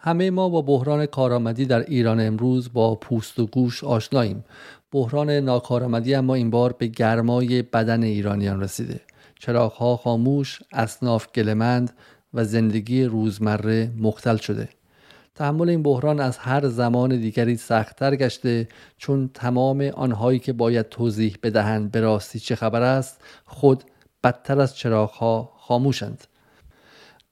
همه ما با بحران کارآمدی در ایران امروز با پوست و گوش آشناییم. بحران ناکارآمدی اما این بار به گرمای بدن ایرانیان رسیده. چراغ‌ها خاموش، اصناف گله‌مند و زندگی روزمره مختل شده. تحمل این بحران از هر زمان دیگری سخت‌تر گشته، چون تمام آنهایی که باید توضیح بدهند به راستی چه خبر است، خود بدتر از چراغ‌ها خاموشند.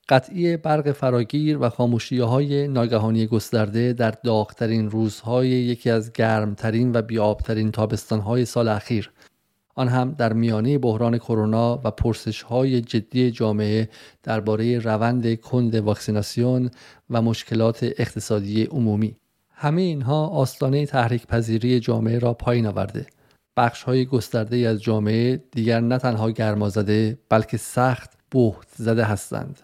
قطعی برق فراگیر و خاموشی‌های ناگهانی گسترده در داغ‌ترین روزهای یکی از گرمترین و بی‌آب‌ترین تابستان‌های سال اخیر، آن هم در میانه بحران کرونا و پرسش‌های جدی جامعه درباره روند کند واکسیناسیون و مشکلات اقتصادی عمومی، همه اینها آستانه تحریک‌پذیری جامعه را پایین آورده. بخش‌های گسترده‌ای از جامعه دیگر نه تنها گرمازده، بلکه سخت بهت زده هستند.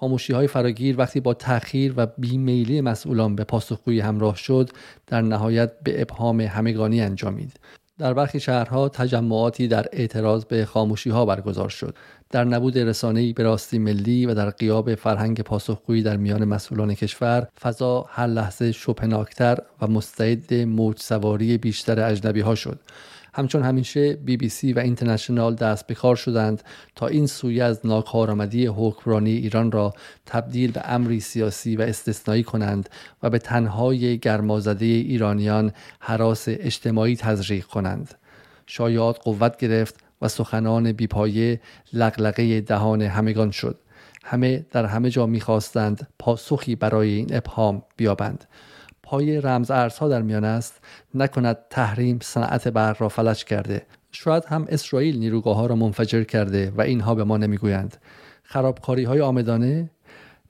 خاموشی‌های فراگیر وقتی با تأخیر و بی‌میلی مسئولان به پاسخگویی همراه شد، در نهایت به ابهام همگانی انجامید. در برخی شهرها تجمعاتی در اعتراض به خاموشی‌ها برگزار شد. در نبود رسانه‌ای به راستی ملی و در غیاب فرهنگ پاسخگویی در میان مسئولان کشور، فضا هر لحظه شپناکتر و مستعد موج سواری بیشتر اجنبی‌ها شد. همچون همیشه BBC و اینترنشنال دست به کار شدند تا این سویه از ناکارآمدی حکمرانی ایران را تبدیل به امری سیاسی و استثنایی کنند و به تنهای گرمازده ایرانیان هراس اجتماعی تزریق کنند. شایعات قوت گرفت و سخنان بیپایه لقلقه دهان همگان شد. همه در همه جا می‌خواستند پاسخی برای این ابهام بیابند. پای رمز ارزها در میان است، نکند تحریم صنعت برق را فلج کرده، شاید هم اسرائیل نیروگاه‌ها را منفجر کرده و اینها به ما نمیگویند. خرابکاری‌های عامدانه،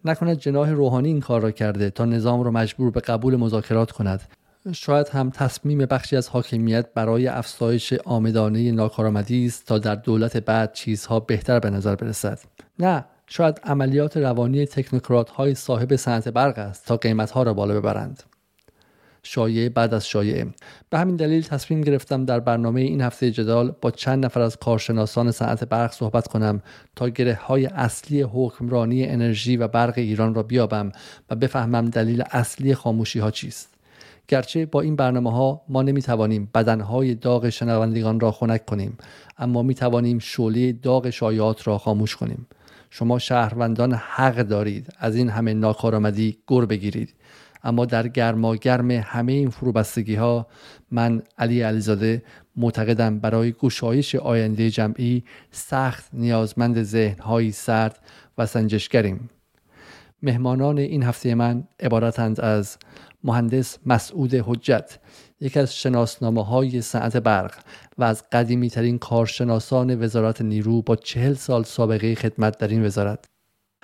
نکند جناح روحانی این کار را کرده تا نظام را مجبور به قبول مذاکرات کند، شاید هم تصمیم بخشی از حاکمیت برای افزایش عامدانه ناکارآمدی است تا در دولت بعد چیزها بهتر به نظر برسد. نه، شاید عملیات روانی تکنوکرات‌های صاحب صنعت برق است تا قیمت‌ها را بالا ببرند. شایعه بعد از شایعه. به همین دلیل تصمیم گرفتم در برنامه این هفته جدال با چند نفر از کارشناسان صنعت برق صحبت کنم تا گره‌های اصلی حکمرانی انرژی و برق ایران را بیابم و بفهمم دلیل اصلی خاموشی‌ها چیست. گرچه با این برنامه‌ها ما نمی‌توانیم بدنهای داغ شنوندگان را خنک کنیم، اما می‌توانیم شعله داغ شایعات را خاموش کنیم. شما شهروندان حق دارید از این همه ناکارآمدی گر بگیرید، اما در گرماگرم همه این فروبستگی‌ها، من علی علیزاده معتقدم برای گشایش آینده جمعی سخت نیازمند ذهن‌هایی سرد و سنجشگریم. مهمانان این هفته من عبارتند از مهندس مسعود حجت، یکی از شناسنامه‌های صنعت برق و از قدیمی‌ترین کارشناسان وزارت نیرو با 40 سال سابقه خدمت در این وزارت،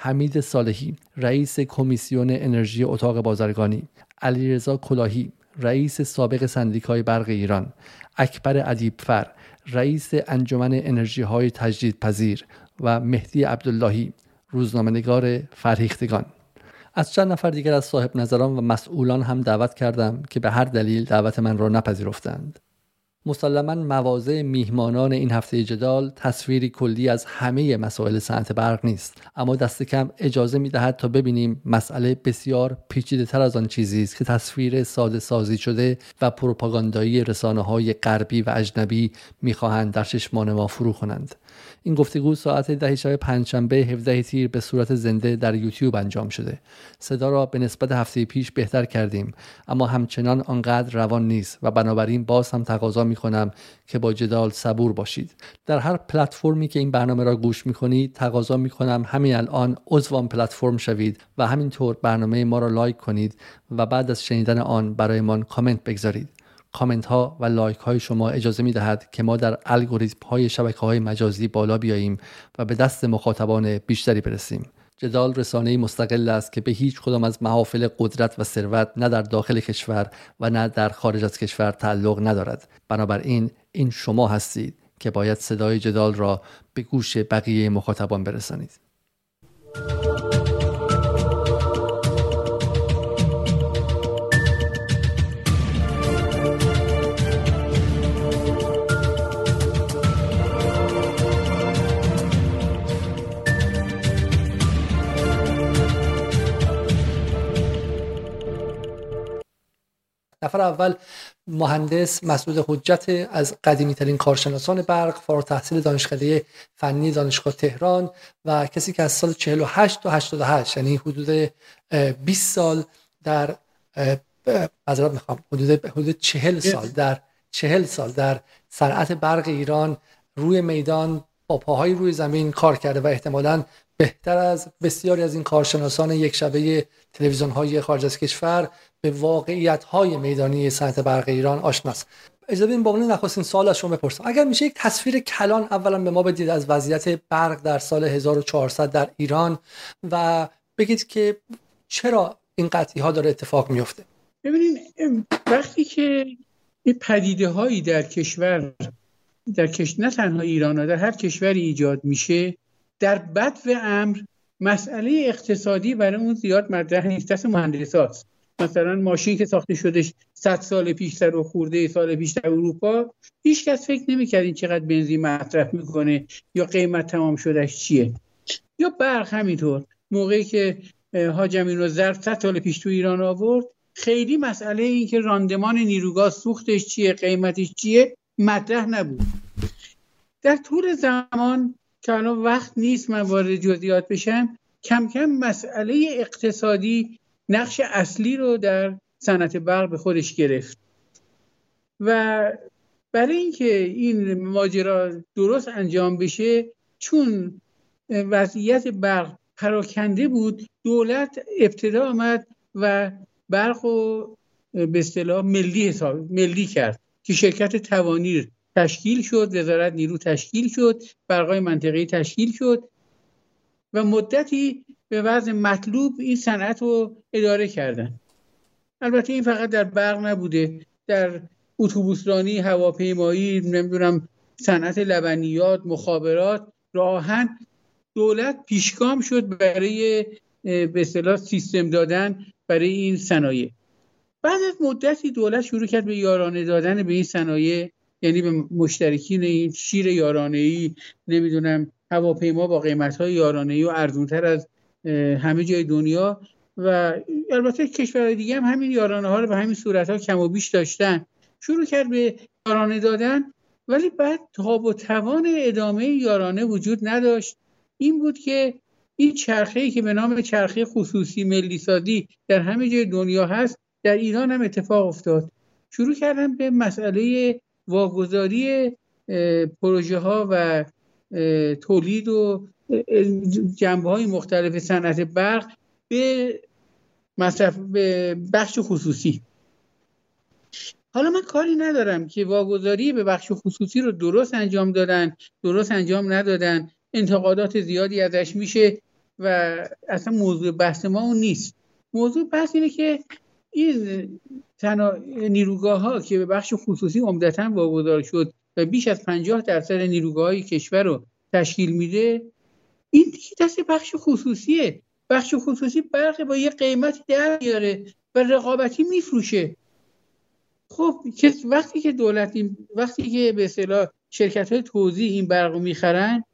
حمید صالحی، رئیس کمیسیون انرژی اتاق بازرگانی، علیرضا کلاهی، رئیس سابق سندیکای برق ایران، اکبر ادیب فر، رئیس انجمن انرژی‌های تجدیدپذیر و مهدی عبداللهی، روزنامه‌نگار فرهیختگان. از چند نفر دیگر از صاحب نظران و مسئولان هم دعوت کردم که به هر دلیل دعوت من را نپذیرفتند. مسلماً مواضع میهمانان این هفته جدال تصویری کلی از همه مسائل صنعت برق نیست، اما دست کم اجازه می‌دهد تا ببینیم مسئله بسیار پیچیده‌تر از آن چیزی است که تصویر ساده سازی شده و پروپاگاندایی رسانه‌های غربی و اجنبی می‌خواهند در چشمان ما فرو خوانند. این گفتگو ساعت 10 شب پنجشنبه 17 تیر به صورت زنده در یوتیوب انجام شده. صدا را به نسبت هفته پیش بهتر کردیم، اما همچنان آنقدر روان نیست و بنابراین باز هم تقاضا می‌کنم که با جدال صبور باشید. در هر پلتفرمی که این برنامه را گوش می‌کنید، تقاضا می‌کنم همین الان عضو آن پلتفرم شوید و همینطور برنامه ما را لایک کنید و بعد از شنیدن آن برایمان کامنت بگذارید. کامنت ها و لایک های شما اجازه می دهد که ما در الگوریتم های شبکه های مجازی بالا بیاییم و به دست مخاطبان بیشتری برسیم. جدال رسانه‌ای مستقل است که به هیچ کدام از محافل قدرت و ثروت نه در داخل کشور و نه در خارج از کشور تعلق ندارد. بنابراین این شما هستید که باید صدای جدال را به گوش بقیه مخاطبان برسانید. نفر اول مهندس مسعود حجت از قدیمی ترین کارشناسان برق، فارغ التحصیل دانشکده فنی دانشگاه تهران و کسی که از سال 48 تا 88 یعنی حدود 20 سال در حضرت میخوام حدود 40 سال در صنعت برق ایران روی میدان با پاهای روی زمین کار کرده و احتمالاً بهتر از بسیاری از این کارشناسان یک شبه تلویزیون‌های خارج از کشور به واقعیت‌های میدانی صنعت برق ایران آشناست. اجازه بدید با من نخستین سوال از شما بپرسم. اگر میشه یک تصویر کلان اولا به ما بدید از وضعیت برق در سال 1400 در ایران و بگید که چرا این قطعی‌ها داره اتفاق میفته. ببینید وقتی که این پدیده‌هایی در کشور نه تنها ایران، در هر کشوری ایجاد میشه، در بدو امر مسئله اقتصادی برای اون زیاد مطرح نیست، دست مهندساست. مثلا ماشین که ساخته شدش 100 سال پیش و خورده سال پیش در اروپا، هیچ کس فکر نمی‌کرد این چقدر بنزین مصرف میکنه یا قیمت تمام شدهش چیه. یا برق همینطور، موقعی که حاج امین‌الظرف 100 سال پیش تو ایران آورد، خیلی مسئله این که راندمان نیروگاز سوختش چیه، قیمتش چیه مطرح نبود. در طول زمان که الان وقت نیست من وارد جزئیات بشم، کم کم مسئله اقتصادی نقش اصلی رو در صنعت برق به خودش گرفت و برای اینکه این ماجرا درست انجام بشه، چون وضعیت برق پراکنده بود، دولت ابتدا آمد و برق رو به اصطلاح ملی کرد که شرکت توانیر تشکیل شد، وزارت نیرو تشکیل شد، برقای منطقه‌ای تشکیل شد و مدتی به وضع مطلوب این صنعت رو اداره کردن. البته این فقط در برق نبوده، در اتوبوسرانی، هواپیمایی، نمیدونم صنعت لبنیات، مخابرات، راهن، دولت پیشگام شد برای به اصطلاح سیستم دادن برای این صنایع. بعد از مدتی دولت شروع کرد به یارانه دادن به این صنایع، یعنی به مشترکین این شیر یارانه‌ای، نمیدونم هواپیما با قیمت‌های یارانه‌ای و ارزان‌تر از همه جای دنیا و البته کشورهای دیگه هم همین یارانه‌ها رو به همین صورت‌ها کم و بیش داشتن. شروع کرد به یارانه دادن، ولی بعد تاب و توان ادامه یارانه وجود نداشت. این بود که این چرخه‌ای که به نام چرخه خصوصی ملی سازی در همه جای دنیا هست، در ایران هم اتفاق افتاد. شروع کردن به مسئله واگذاری پروژه ها و تولید و جنبه های مختلف صنعت برق به بخش خصوصی. حالا من کاری ندارم که واگذاری به بخش خصوصی رو درست انجام دادن، درست انجام ندادن، انتقادات زیادی ازش میشه و اصلا موضوع بحث ما اون نیست. موضوع بحث اینه که این نیروگاه ها که به بخش خصوصی عمدتاً واگذار شد و بیش از 50% نیروگاه های کشور رو تشکیل میده، این دیگه دست بخش خصوصیه. بخش خصوصی برق با یه قیمتی در میاره و رقابتی میفروشه. خب وقتی که به اصطلاح شرکت های توزیع این برق رو میخرن،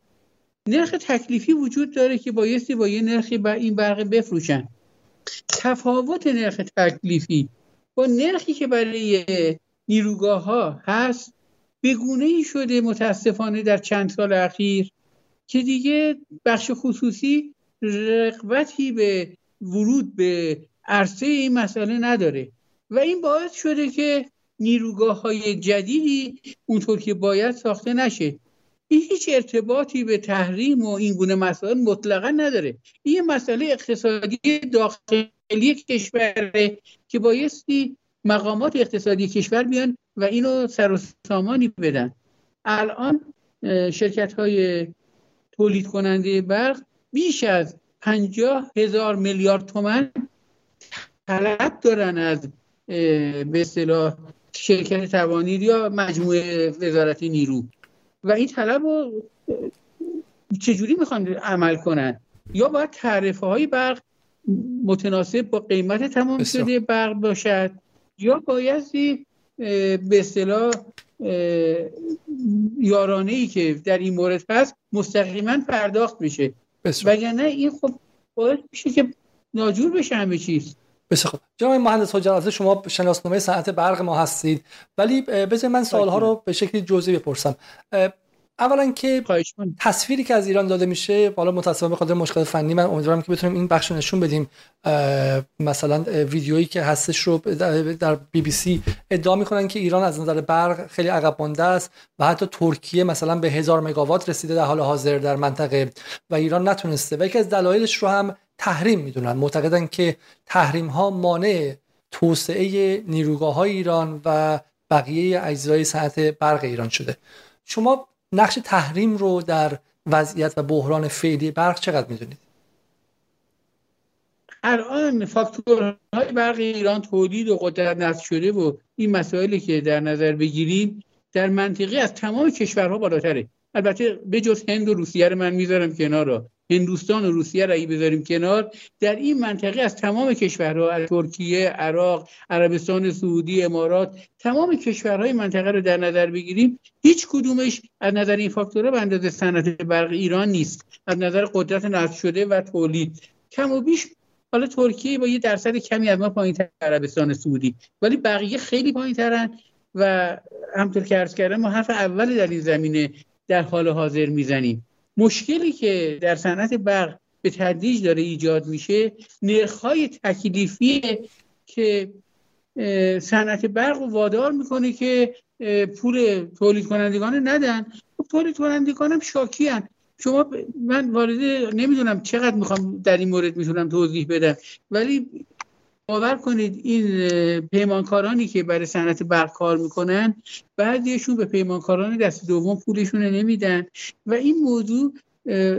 نرخ تکلیفی وجود داره که بایستی با یه نرخی این برق بفروشن. تفاوت نرخ تکلیفی با نرخی که برای نیروگاه ها هست به گونه‌ای شده متاسفانه در چند سال اخیر که دیگه بخش خصوصی رغبتی به ورود به عرصه این مسئله نداره و این باعث شده که نیروگاه های جدیدی اونطور که باید ساخته نشه. این هیچ ارتباطی به تحریم و این گونه مسائل مطلقا نداره. این مسئله اقتصادی داخلی کشوره که بایستی مقامات اقتصادی کشور بیان و اینو سر و سامانی بدن. الان شرکت‌های تولید کننده برق بیش از 50,000 میلیارد تومان طلب دارن از به اصطلاح شرکت توانیر یا مجموعه وزارت نیرو و این طلب رو چجوری میخوان عمل کنن؟ یا باید تعرفه های برق متناسب با قیمت تمام شده برق باشد یا بایستی به اصطلاح یارانه‌ای که در این مورد هست مستقیما پرداخت میشه، وگرنه این خب باعث میشه که ناجور بشه همه چیز. بسیار جناب مهندس حجت، از شما شناسنامه صنعت برق ما هستید، ولی بذارید من سوال‌ها رو به شکلی جزئی بپرسم. اولا که تصویری که از ایران داده میشه، حالا متأسفانه به خاطر مشکل فنی من امیدوارم که بتونیم این بخش رو نشون بدیم، مثلا ویدیویی که هستش رو در BBC ادعا میکنن که ایران از نظر برق خیلی عقب مانده است و حتی ترکیه مثلا به 1000 مگاوات رسیده در حال حاضر در منطقه و ایران نتونسته، و یکی از دلایلش رو هم تحریم میدونن، معتقدن که تحریم ها مانع توسعه نیروگاه های ایران و بقیه اجزای صنعت برق ایران شده. شما نقش تحریم رو در وضعیت و بحران فعلی برق چقدر می‌دونید؟ الان فاکتورهای برق ایران تولید و قدرت نصب شده و این مسائلی که در نظر بگیریم در منطقه از تمام کشورها بالاتره. البته به جز هند و روسیه رو من میذارم کنار، هندوستان و روسیه رو ای بذاریم کنار، در این منطقه از تمام کشورها، از ترکیه، عراق، عربستان سعودی، امارات، تمام کشورهای منطقه رو در نظر بگیریم، هیچ کدومش از نظر این فاکتورها به اندازه صنعت برق ایران نیست، از نظر قدرت نصب شده و تولید کم و بیش. حالا ترکیه با یه درصد کمی از ما پایین‌تر، عربستان سعودی، ولی بقیه خیلی پایین‌ترن و همونطور که عرض کردم ما حرف اول در این زمینه در حال حاضر میزنیم. مشکلی که در صنعت برق به تدریج داره ایجاد میشه، نرخ‌های تکلیفی که صنعت برق رو وادار میکنه که پول تولید کنندگان ندن. تولید کنندگان هم شاکی هن. شما من وارد نمیدونم چقدر میخوام در این مورد میتونم توضیح بدم، ولی باور کنید این پیمانکارانی که برای صنعت برق کار میکنن بعضیشون به پیمانکاران دست دوم پولشون رو نمیدن و این موضوع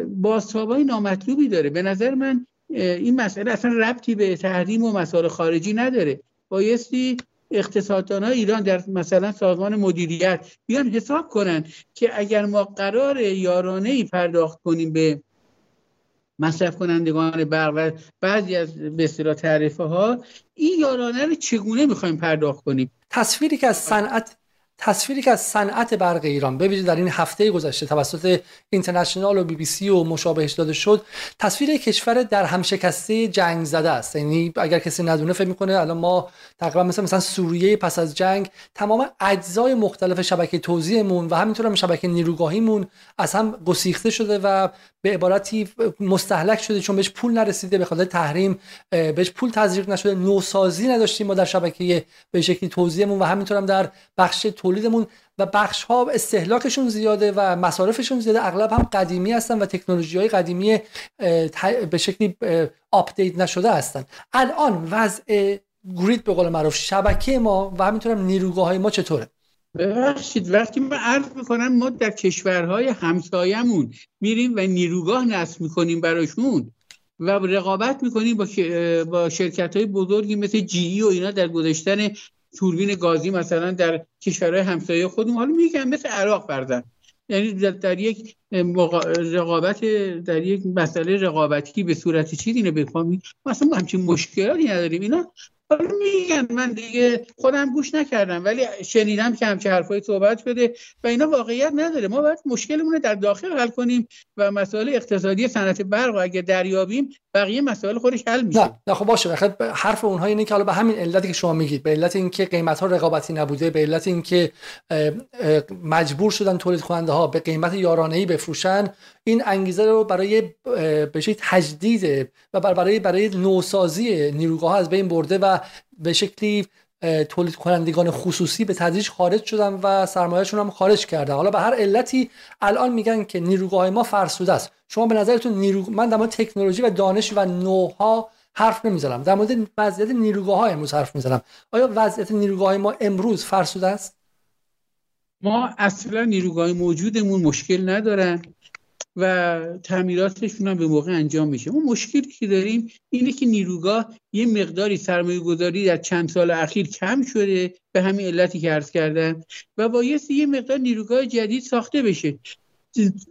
بازتاب‌های نامطلوبی داره. به نظر من این مسئله اصلا ربطی به تحریم و مسائل خارجی نداره. بایستی اقتصاددانای ایران در مثلا سازمان مدیریت بیان حساب کنن که اگر ما قرار یارانه‌ای پرداخت کنیم به مصرف کنندگان برق و بعضی از به اصطلاح تعرفه‌ها، این یارانه رو چگونه می‌خوایم پرداخت کنیم. تصویری که از صنعت برق ایران به ویژه در این هفته گذشته توسط اینترنشنال و BBC و مشابهش داده شد، تصویر کشور در همشکسته جنگ زده است. یعنی اگر کسی ندونه فکر می‌کنه الان ما تقریبا مثلا سوریه پس از جنگ تمام اجزای مختلف شبکه توزیعمون و همینطور هم شبکه نیروگاهیمون از هم گسیخته شده و به عبارتی مستهلک شده، چون بهش پول نرسیده، به خاطر تحریم بهش پول تزریق نشده، نوسازی نداشتیم ما در شبکه به شکلی توزیعمون و همینطور هم در بخش تولیدمون و بخش ها استهلاکشون زیاده و مصارفشون زیاده، اغلب هم قدیمی هستن و تکنولوژی های قدیمی به شکلی آپدیت نشده هستن. الان وضع گرید به قول معروف شبکه ما و همینطور هم نیروگاه های ما چطوره؟ ببخشید وقتی من عرض میکنم ما در کشورهای همسایمون میریم و نیروگاه نصب میکنیم براشون و رقابت میکنیم با شرکت های بزرگی مثل GE و اینا در گذاشتن توربین گازی مثلا در کشورهای همسایه خودمون. حالا میگم مثل عراق بردن، یعنی در یک رقابت، در یک مسئله رقابتی به صورت چیزی اینو بفهمید مثلا ما همچین مشکلاتی نداریم اینا. حالا میگن من دیگه خودم گوش نکردم ولی شنیدم که همچه حرفای صحبت بده و اینا واقعیت نداره. ما باید مشکلمونه در داخل حل کنیم و مسائل اقتصادی صنعت برق اگه دریابیم بقیه مسائل خودش حل میشه. نه خب باشه، بخاطر حرف اونها اینه که حالا به همین علتی که شما میگید، به علت اینکه قیمت‌ها رقابتی نبوده، به علت اینکه مجبور شدن تولید کننده ها به قیمت یارانه‌ای بفروشن، این انگیزه رو برای به شکلی تجدید و برای نوسازی نیروگاه‌ها از بین برده و به شکلی تولید کنندگان خصوصی به تدریج خارج شدن و سرمایه‌شون هم خارج کردن. حالا به هر علتی الان میگن که نیروگاه ما فرسوده است. شما به نظرتون من در مورد تکنولوژی و دانش و نوها حرف نمیزنم، در مورد وضعیت نیروگاه‌های امروز حرف میزنم. آیا وضعیت نیروگاه ما امروز فرسوده است؟ ما اصلا نیروگاه موجودمون مشکل ندارن و تعمیراتشون هم به موقع انجام میشه. ما مشکلی که داریم اینه که نیروگاه یه مقداری سرمایه‌گذاری در چند سال اخیر کم شده به همین علتی که عرض کردم و بایستی یه مقدار نیروگاه جدید ساخته بشه،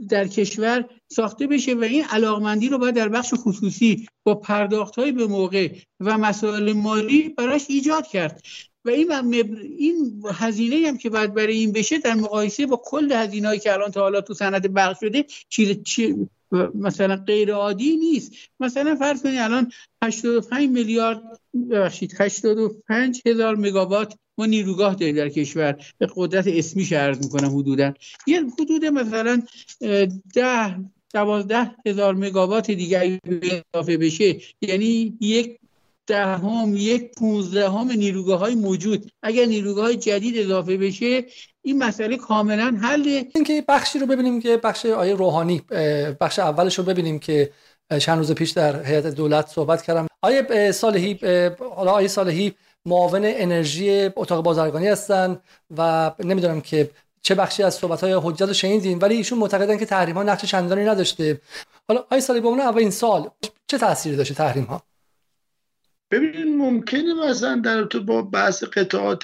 در کشور ساخته بشه و این علاقمندی رو باید در بخش خصوصی با پرداخت‌های به موقع و مسائل مالی براش ایجاد کرد و این هزینه هم که باید برای این بشه در مقایسه با کل هزینه‌ای که الان تا حالا تو صنعت برق شده چیز مثلا غیر عادی نیست. مثلا فرض کنید الان 85 هزار مگاوات ما نیروگاه داریم در کشور، به قدرت اسمیش عرض میکنم حدوداً، یه حدود مثلا 10-12 هزار مگاوات دیگه اضافه بشه، یعنی 1/10 - 1/15 نیروگاه های موجود اگر نیروگاه های جدید اضافه بشه، این مسئله کاملا حله. اینکه بخشی رو ببینیم که بخش آیه روحانی، بخش اولش رو ببینیم که چند روز پیش در هیئت دولت صحبت کردم. آیه صالحی، حالا آیه صالحی معاون انرژی اتاق بازرگانی هستن و نمیدونم که چه بخشی از صحبت‌های حجت رو شنیدین، ولی ایشون معتقدن که تحریم‌ها نقش چندانی نداشته. حالا آیه صالحی بمونه اول این سال چه تأثیری داشته تحریم‌ها؟ ببینید ممکنه مثلا در تو با بحث قطعات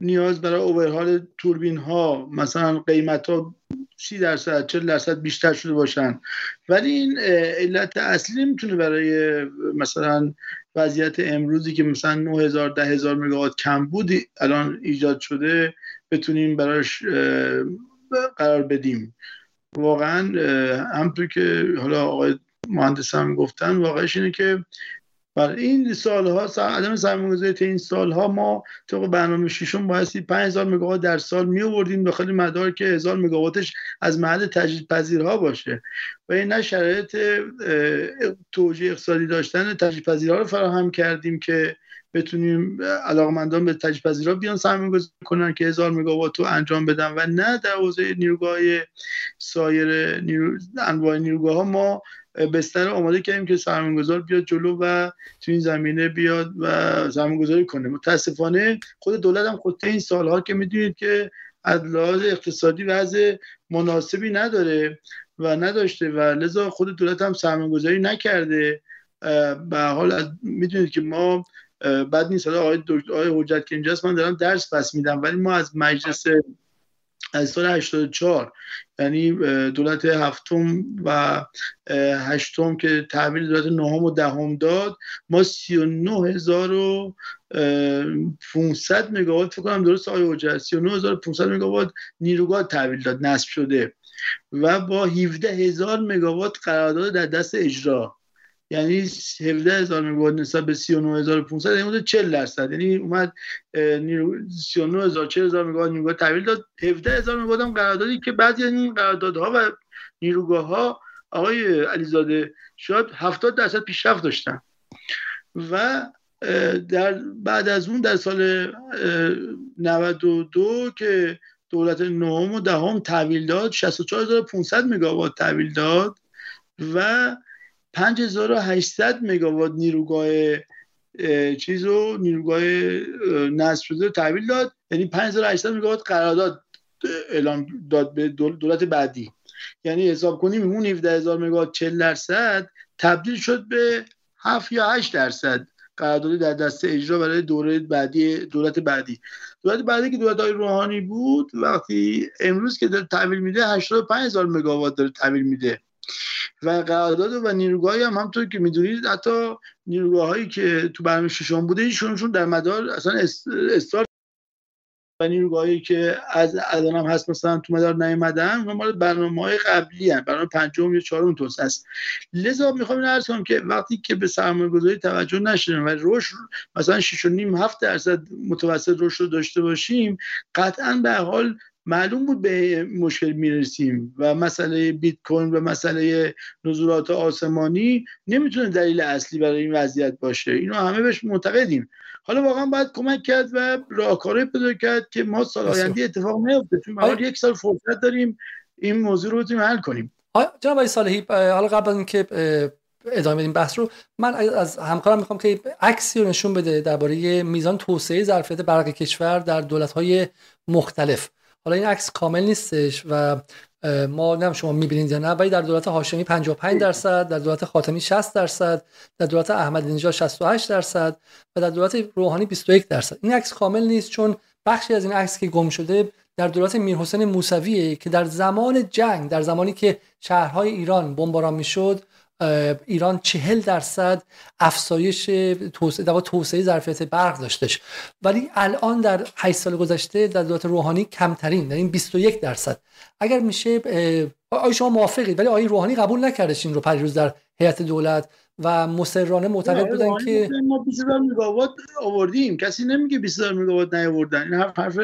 نیاز برای اوورهال توربین ها مثلا قیمت ها 30% 40% بیشتر شده باشن، ولی این علت اصلی میتونه برای مثلا وضعیت امروزی که مثلا 9,000-10,000 مگاوات کم بود الان ایجاد شده بتونیم براش قرار بدیم. واقعا همونطور که حالا آقای مهندس هم گفتن، واقعش اینه که برای این سالها عدم سرمایه‌گذاری این سالها ما طبق برنامه ششم بایستی 5000 مگاوات در سال می آوردیم داخل مدار که 1000 مگاواتش از محل تجدیدپذیرها باشه و این نه شرایط توجیه اقتصادی داشتن تجدیدپذیرها رو فراهم کردیم که بتونیم علاقمندان به تجدیدپذیرها بیان سرمایه‌گذاری کنن که 1000 مگاوات رو انجام بدن و نه در حوزه نیروگاه سایر انواع نیروگاه ها ما بستر آماده کردیم که سرمایه‌گذار بیاد جلو و تو این زمینه بیاد و سرمایه‌گذاری کنه. متاسفانه خود دولت هم خود این سالها که میدونید که از لحاظ اقتصادی وضع مناسبی نداره و نداشته و لذا خود دولت هم سرمایه‌گذاری نکرده. به حال میدونید که ما بد نیست آقای حجت که اینجاست، من دارم درس پس میدم، ولی ما از مجلس از سال 84 یعنی دولت هفتم و هشتم که تحویل دولت نهم و دهم داد، ما 39,500 مگاوات فکر کنم درست آقای حجت 39,500 مگاوات نیروگاه تحویل داد نصب شده و با 17,000 مگاوات قرارداد در دست اجرا، یعنی 17,000 مگاوات نسبت به 39,500 یعنی حدود 40%، یعنی اومد 40,000 مگاوات نیروگاه تحویل داد، 17,000 مگاوات هم قراردادی که بعضی از این قراردادها و نیروگاه ها آقای علیزاده شاید 70% پیشرفت داشتن و در بعد از اون در سال 92 که دولت نهم و دهم تحویل داد 64,500 مگاوات تحویل داد و 5,800 مگاوات نیروگاه چیزو نیروگاه نصب شده تحویل داد، یعنی 5,800 مگاوات قرارداد اعلام داد به دولت بعدی، یعنی حساب کنیم اون 17,000 مگاوات 40% تبدیل شد به 7 یا 8% قراردادی در دست اجرا برای دوره بعدی دولت بعدی که دولت های روحانی بود. وقتی امروز که داره تحویل میده 85,000 مگاوات داره تحویل میده و قرارداد و نیروگاهی هم همونطور که میدونید حتی نیروگاهایی که تو برنامه ششم بوده ایشونشون در مدار اصلا استارت و نیروگاهایی که از الان هم هست مثلا تو مدار نیومدن اونها مال برنامه‌های قبلی هستن، برنامه پنجم یا چهارم توسعه است. لذا میخوام عرض کنم که وقتی که به سرمایه‌گذاری توجه نشه و رشد مثلا 6.5-7% متوسط رشد رو داشته باشیم، قطعاً به حال معلوم بود به مشکل میرسیم و مسئله بیت کوین و مسئله نزولات آسمانی نمیتونه دلیل اصلی برای این وضعیت باشه. اینو همه بهش معتقدیم. حالا واقعا باید کمک کرد و راهکارهایی پیدا کرد که ما سال آینده اتفاق نیفته. چون ما یک سال فرصت داریم این موضوع رو بتونیم حل کنیم. جناب آقای صالحی، حالا قبل از اینکه ادامه بدیم بحث رو، من از همکارم میخوام که عکسی رو نشون بده درباره میزان توسعه ظرفیت برق کشور در دولت‌های مختلف. حالا این عکس کامل نیستش و ما نمی‌دونم شما می‌بینید یا نه، ولی در دولت هاشمی 55%، در دولت خاتمی 60%، در دولت احمدی نژاد 68% و در دولت روحانی 21%. این عکس کامل نیست چون بخشی از این عکس که گم شده در دولت میرحسین موسویه که در زمان جنگ، در زمانی که شهرهای ایران بمباران می‌شد، ایران 40% افزایش توسعه ظرفیت برق داشتش، ولی الان در 8 سال گذشته در دولت روحانی کمترین، در این 21%. اگر میشه آیا شما موافقید؟ ولی آقای روحانی قبول نکردش این رو پریروز در هیئت دولت و مصرانه معتقد بودن که 20 مگاوات آوردیم. کسی نمیگه 20 مگاوات نیاوردن. این حرف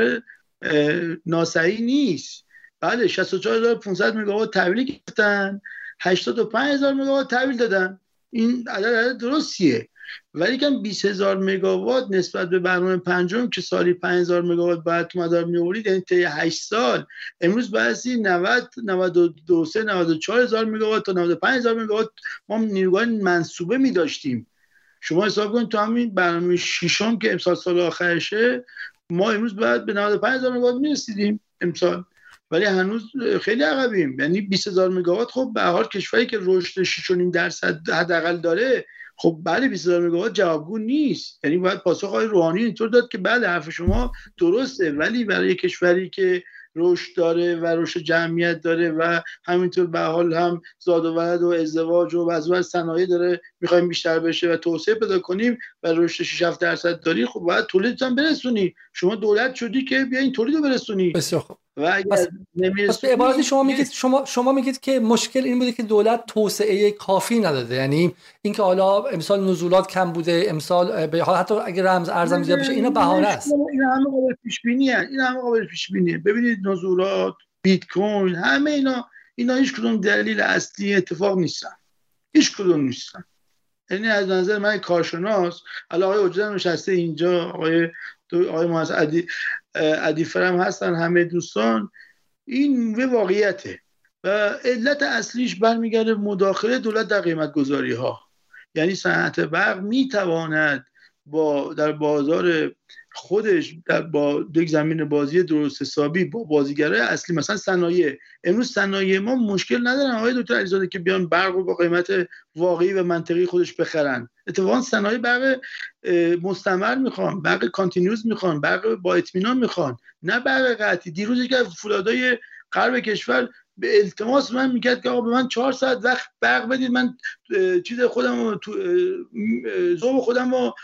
ناصحیح نیست. بله 64500 مگاوات تحویل گرفتن، 85000 مگاوات تحویل دادن. این عدد درستیه. ولی کم 20000 مگاوات نسبت به برنامه پنجم که سالی 5000 مگاوات باید تو مدار می‌آورید، یعنی طی 8 سال امروز بحثی 92 94 هزار مگاوات تا 95000 مگاوات ما نیروگاه منسوبه می‌داشتیم. شما حساب کنید تو همین برنامه ششم که امسال سال آخرشه ما امروز باید به 95000 مگاوات می‌رسیدیم امسال، ولی هنوز خیلی عقبیم. یعنی 20000 مگاوات خب به هر حال کشوری که رشد 6.5% حداقل داره، خب بله 20000 مگاوات جوابگو نیست. یعنی باید پاسخ آقای روحانی اینطور داد که بله حرف شما درسته، ولی برای کشوری که رشد داره و رشد جمعیت داره و همینطور به حال هم زاد و ولد و ازدواج و بازور صنایع داره، میخوایم بیشتر بشه و توسعه پیدا کنیم و رشد 6-7% داری، خب باید تولید هم برسونی. شما دولت شدی که بیا این تولید رو برسونی. بسیار خوب. پس به عبارتی شما میگید که مشکل این بوده که دولت توسعه کافی نداده، یعنی اینکه حالا امسال نزولات کم بوده، امسال به حتی اگه رمز ارزم زیاد بشه اینا بهانه است. این همه قابل پیش بینیه. ببینید نزولات، بیت کوین، همه اینا هیچ کدوم دلیل اصلی اتفاق نیستن. هیچ کدوم نیستن. یعنی از نظر من کارشناس، حالا آقای وجدان نشسته اینجا، آقای محسن ادیب فر هم هستن، همه دوستان، این واقعیته و علت اصلیش برمیگرده مداخله دولت در قیمت گذاری ها. یعنی صنعت برق میتواند با در بازار خودش با یک زمین بازی درست حسابی با بازیگرای اصلی، مثلا صنایع، امروز صنایع ما مشکل ندارن آقای دکتر علیزاده که بیان برق رو با قیمت واقعی و منطقی خودش بخرن. اتفاقا صنایع برق مستمر میخوان، برق کانتینیوز میخوان، برق با اطمینان میخوان، نه برق قطعی. دیروز یک فولادای غرب کشور به التماس من میکرد که آقا به من 4 ساعت وقت برق بدید، من چیز خودم تو ذوب خودم رو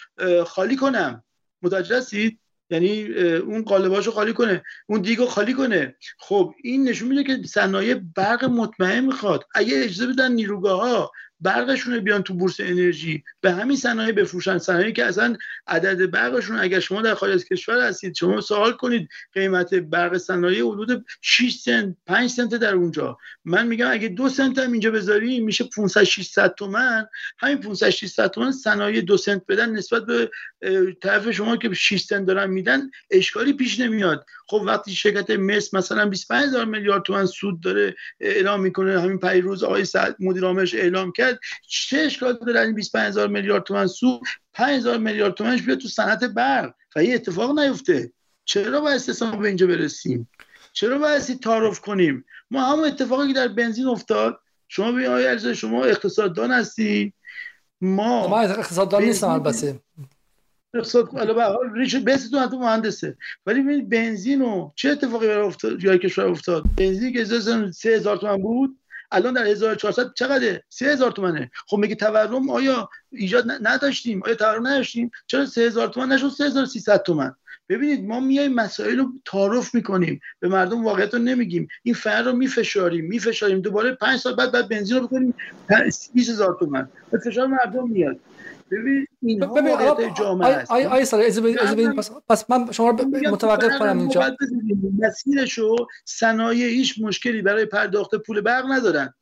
خالی کنم. متوجه هستید؟ یعنی اون قالباشو خالی کنه، اون دیگو خالی کنه. خب این نشون میده که صنایع برق مطمئن میخواد. اگه اجازه بدن نیروگاه‌ها برقشون رو بیان تو بورس انرژی به همین صنایع بفروشن، صنایعی که اصلا عدد برقشون، اگر شما در خارج از کشور هستید شما سوال کنید قیمت برق صنایع حدود 6 سنت 5 سنت در اونجا، من میگم اگه 2 سنت هم اینجا بذاری میشه 500-600 تومان. همین 500-600 تومان صنایع 2 سنت بدن نسبت به طرف شما که 6 سنت دارن میدن، اشکالی پیش نمیاد. خب وقتی شرکت مس مثلا 25000 میلیارد تومان سود داره اعلام میکنه، همین پیروز آقای سعد مدیر عاملش اعلام کرد، چه اشکال داره 25000 میلیارد تومان سود 5000 میلیارد تومانش بیاد تو صنعت برق و این اتفاق نیفته؟ چرا با استثمار به اینجا برسیم؟ چرا باید تعارف کنیم؟ ما همون اتفاقی که در بنزین افتاد، شما ببین آقای علیزاده شما اقتصاددان هستی، ما اقتصاددان نیستم البته، اقتصاد علاوه بر ریچارد بسیتون تو مهندسه، ولی ببینید بنزینو چه اتفاقی برای افتاد یا کشور افتاد. بنزین که اجازه 3000 تومان بود الان در 1400 چقدره؟ 3000 تومانه. خب میگه تورم آیا ایجاد نداشتیم؟ آیا تورم نداشتیم؟ چرا 3000 تومان نشد 3300 تومان؟ ببینید ما میایم مسائل رو تعارف میکنیم، به مردم واقعیت رو نمیگیم. این فقر رو میفشاریم دوباره 5 سال بعد بنزین رو بکنیم 20000 تومان. فشار مردم میاد. ببین این واقعیت جامعه است. آی سال از ببین پس من شما رو متوقف کنم اینجا. مسیرشو صنایع هیچ مشکلی برای پرداخت پول برق ندارن.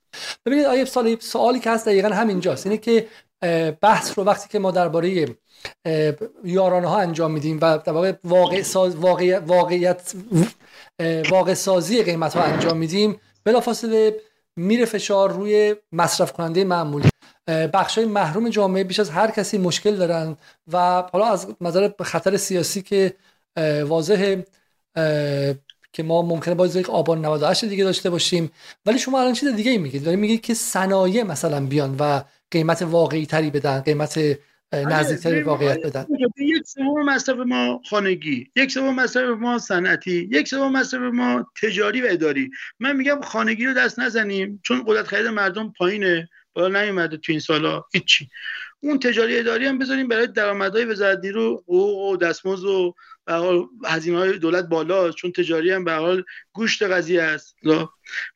ببینید آیه سوالی که هست دقیقاً همینجاست، اینه که بحث رو وقتی که ما درباره یارانه ها انجام میدیم و در واقع واقع سازی قیمت ها انجام میدیم، بلافاصله میره فشار روی مصرف کننده معمولی. بخشای محروم جامعه بیش از هر کسی مشکل دارن و حالا از نظر خطر سیاسی که واضحه که ما ممکنه باید یک آبان 98 دیگه داشته باشیم، ولی شما الان چیز دیگه میگید، ولی میگید که صنایع مثلا بیان و قیمت واقعی تری بدن، قیمت نزدیکتر به واقعیت بدن. یک سوم مصرف ما خانگی، یک سوم مصرف ما صنعتی، یک سوم مصرف ما تجاری و اداری. من میگم خانگی رو دست نزنیم چون قدرت خرید مردم پایینه، بالا نیومده تو این سالا هیچی. اون تجاری اداری هم بذاریم برای درآمدهای وزارت نیرو، حقوق و دستمزد و به حال هزینه‌های دولت بالا، چون تجاری هم به حال گوشت قضیه است.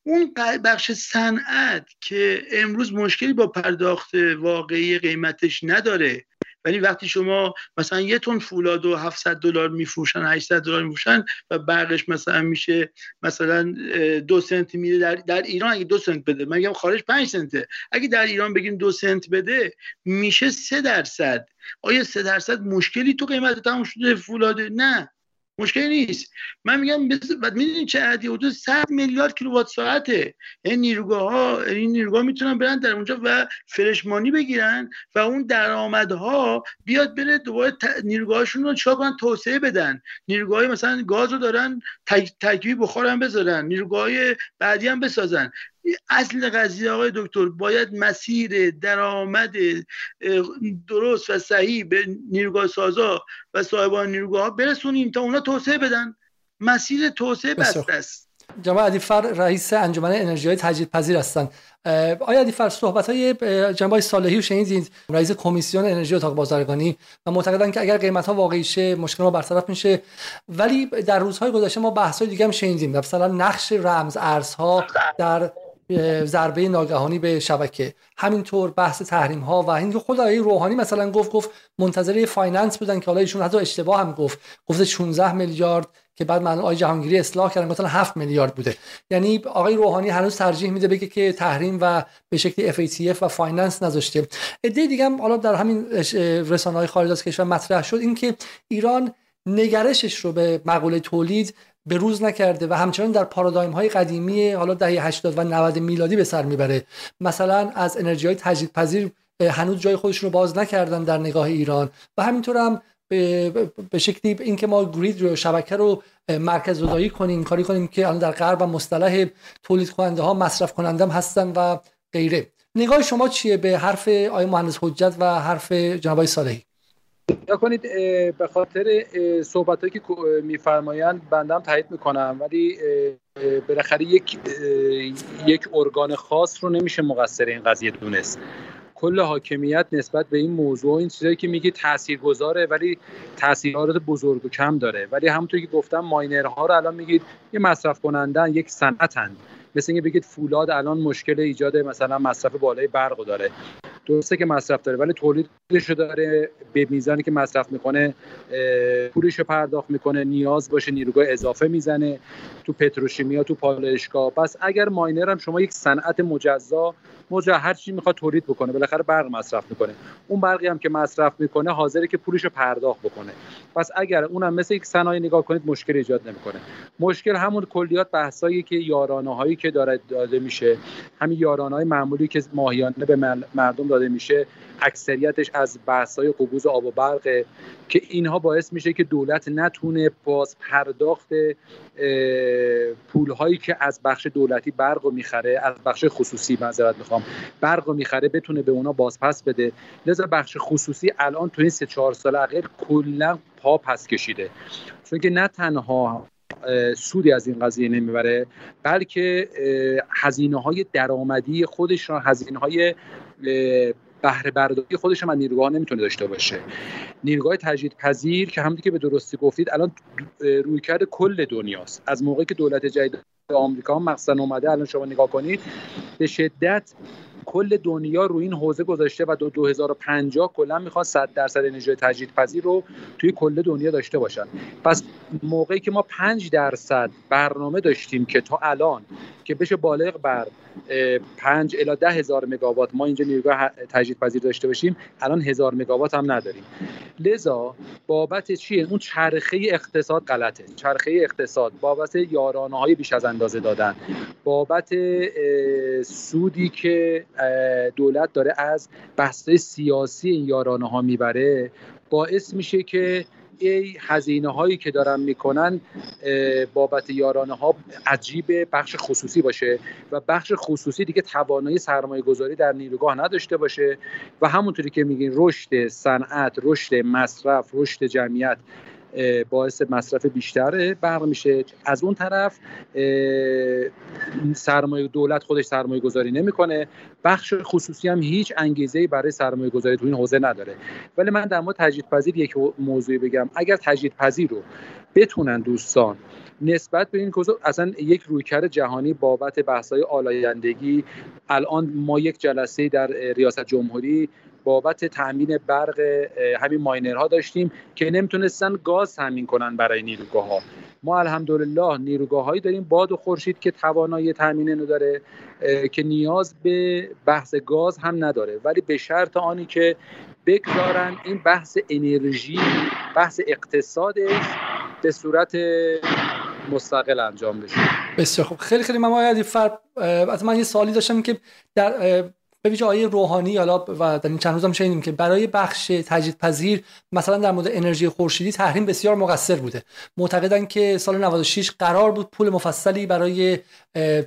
اون بخش صنعت که امروز مشکلی با پرداخت واقعی قیمتش نداره، ولی وقتی شما مثلا یه تن فولادو $700 میفروشن، $800 میفروشن و برقش مثلا میشه مثلا 2 سنت میره در ایران، اگه 2 سنت بده، من میگم خارج 5 سنته، اگه در ایران بگیم 2 سنت بده میشه 3%. آیا 3% مشکلی تو قیمت تموم شده فولاده؟ نه، مشکلی نیست. من میگم بعد میدونید چه عددی؟ حدود 100 میلیارد کیلووات ساعته. این نیروگاه‌ها، این نیروگاه میتونن برن در اونجا و فرشمانی بگیرن و اون درآمدها بیاد بره دوباره نیروگاهشون رو چیکار کنن؟ توسعه بدن. نیروگاه‌های مثلا گاز رو دارن تکوی بخارم بذارن، نیروگاه‌های بعدی هم بسازن. اصل قضیه آقای دکتر باید مسیر درآمد درست و صحیح به نیروگاه سازا و صاحبان نیروگاه برسونیم تا اونا توسعه بدن. مسیر توسعه بسته است. جناب ادیب فر رئیس انجمن انرژی‌های تجدیدپذیر هستند. آقای ادیب فر صحبت‌های جناب صالحی رو شنیدید، رئیس کمیسیون انرژی اتاق بازرگانی، و معتقدن که اگر قیمت‌ها واقعی شه مشکل ما برطرف میشه. ولی در روزهای گذشته ما بحث‌های دیگه هم شنیدیم، مثلا نقش رمز ارزها در ضربه ناگهانی به شبکه، همینطور بحث تحریم ها و اینکه خود آقای روحانی مثلا گفت منتظر فایننس بودن که حالا ایشون حتی اشتباه هم گفت 16 میلیارد که بعد معنی آقای جهانگیری اصلاح کردن مثلا 7 میلیارد بوده. یعنی آقای روحانی هنوز ترجیح میده بگه که تحریم و به شکلی FATF و فایننس نذاشته. ایده دیگه هم حالا در همین رسانه‌های خارج از کشور مطرح شد، اینکه ایران نگرشش رو به مقوله تولید به روز نکرده و همچنان در پارادایم‌های قدیمی حالا دهه 80 و 90 میلادی به سر میبره. مثلا از انرژی‌های تجدیدپذیر هنوز جای خودشون رو باز نکردن در نگاه ایران، و همینطور هم به شکلی اینکه ما گرید رو، شبکه رو مرکزگذاری کنیم، کاری کنیم که الان در غرب هم مصطلح تولید کننده ها مصرف کننده هم هستن و غیره. نگاه شما چیه به حرف آقای مهندس حجت و حرف جناب صالحی؟ یا کنید به خاطر صحبتایی که میفرمایند بنده هم تایید میکنم، ولی بالاخره یک ارگان خاص رو نمیشه مقصر این قضیه دونست. کل حاکمیت نسبت به این موضوع، این چیزایی که میگه تاثیرگذاره ولی تاثیرات بزرگ و کم داره. ولی همونطور که گفتم ماینرها رو الان میگید یه مصرف کنندن، یک صنعتن. مثل اینکه بگید فولاد الان مشکل ایجاد مثلا مصرف بالای برق داره. درسته که مصرف داره ولی تولیدش رو داره، به میزانی که مصرف میکنه پولش رو پرداخت میکنه، نیاز باشه نیروگاه اضافه میزنه تو پتروشیمیا، تو پالایشگاه. پس اگر ماینر هم شما یک صنعت مجزا هر چی میخواد تولید بکنه، بالاخره برق مصرف میکنه، اون برقی هم که مصرف میکنه حاضره که پولش رو پرداخت بکنه. پس اگر اونم مثل یک صنایع نگاه کنید مشکل ایجاد نمیکنه. مشکل همون کلیات بحثایی که یارانه‌هایی که داده میشه، همین یارانه‌های معمولی که ماهیانه به مردم داده میشه، اکثریتش از بحث‌های قبوز آب و برق، که اینها باعث میشه که دولت نتونه باز پرداخت پول‌هایی که از بخش دولتی برق میخره، از بخش خصوصی معذرت میخوام برق میخره بتونه به اونا بازپس بده. لذا بخش خصوصی الان تو این 3-4 سال اخیر کلا پا پس کشیده، چون که نه تنها سودی از این قضیه نمیبره، بلکه هزینه‌های درآمدی خودش را، هزینه‌های بهره برداری خودش هم از نیروگاه نمیتونه داشته باشه. نیروگاه تجدیدپذیر که همونطور که به درستی گفتید الان رویکرد کل دنیاست. از موقعی که دولت جدید آمریکا مخزن اومده الان شما نگاه کنید، به شدت کل دنیا روی این حوزه گذاشته و 2050 کلا میخوان 100% انرژی تجدیدپذیر رو توی کل دنیا داشته باشن. پس موقعی که ما 5% برنامه داشتیم که تا الان که بشه بالغ بر 5 الی 10,000 مگاوات ما اینجا نیروگاه تجدیدپذیر داشته باشیم، الان 1000 مگاوات هم نداریم. لذا بابت چیه؟ اون چرخه اقتصاد غلطه. چرخه اقتصاد بابت یارانه‌های بیش از اندازه دادن، بابت سودی که دولت داره از بحث‌های سیاسی این یارانه‌ها میبره، باعث میشه که ای هزینه هایی که دارن میکنن بابت یارانه ها عجیب بخش خصوصی باشه و بخش خصوصی دیگه توانایی سرمایه گذاری در نیروگاه نداشته باشه. و همونطوری که میگین رشد صنعت، رشد مصرف، رشد جمعیت باعث مصرف بیشتر برق میشه. از اون طرف سرمایه دولت خودش سرمایه گذاری نمیکنه، بخش خصوصی هم هیچ انگیزه‌ای برای سرمایه گذاری تو این حوزه نداره. ولی من در مورد تجدیدپذیر یک موضوعی بگم، اگر تجدیدپذیر رو بتونن دوستان نسبت به این کوزو اصلا یک رویکرد جهانی بابت بحث‌های آلایندگی، الان ما یک جلسه در ریاست جمهوری بابت تامین برق همین ماینرها داشتیم که نمیتونستن گاز تامین کنن برای نیروگاه‌ها. ما الحمدلله نیروگاه‌هایی داریم باد و خورشید که توانایی تامین اینو داره که نیاز به بحث گاز هم نداره، ولی به شرط آنی که بگذارن این بحث انرژی، بحث اقتصادش به صورت مستقل انجام بشه. بسیار خوب، خیلی خیلی ممنون ادیب فر. از من یه سوالی داشتم که در به ویژه آیه روحانی حالا و در این چند روز هم شنیدیم که برای بخش تجدیدپذیر مثلا در مورد انرژی خورشیدی تحریم بسیار مقصر بوده، معتقدن که سال 96 قرار بود پول مفصلی برای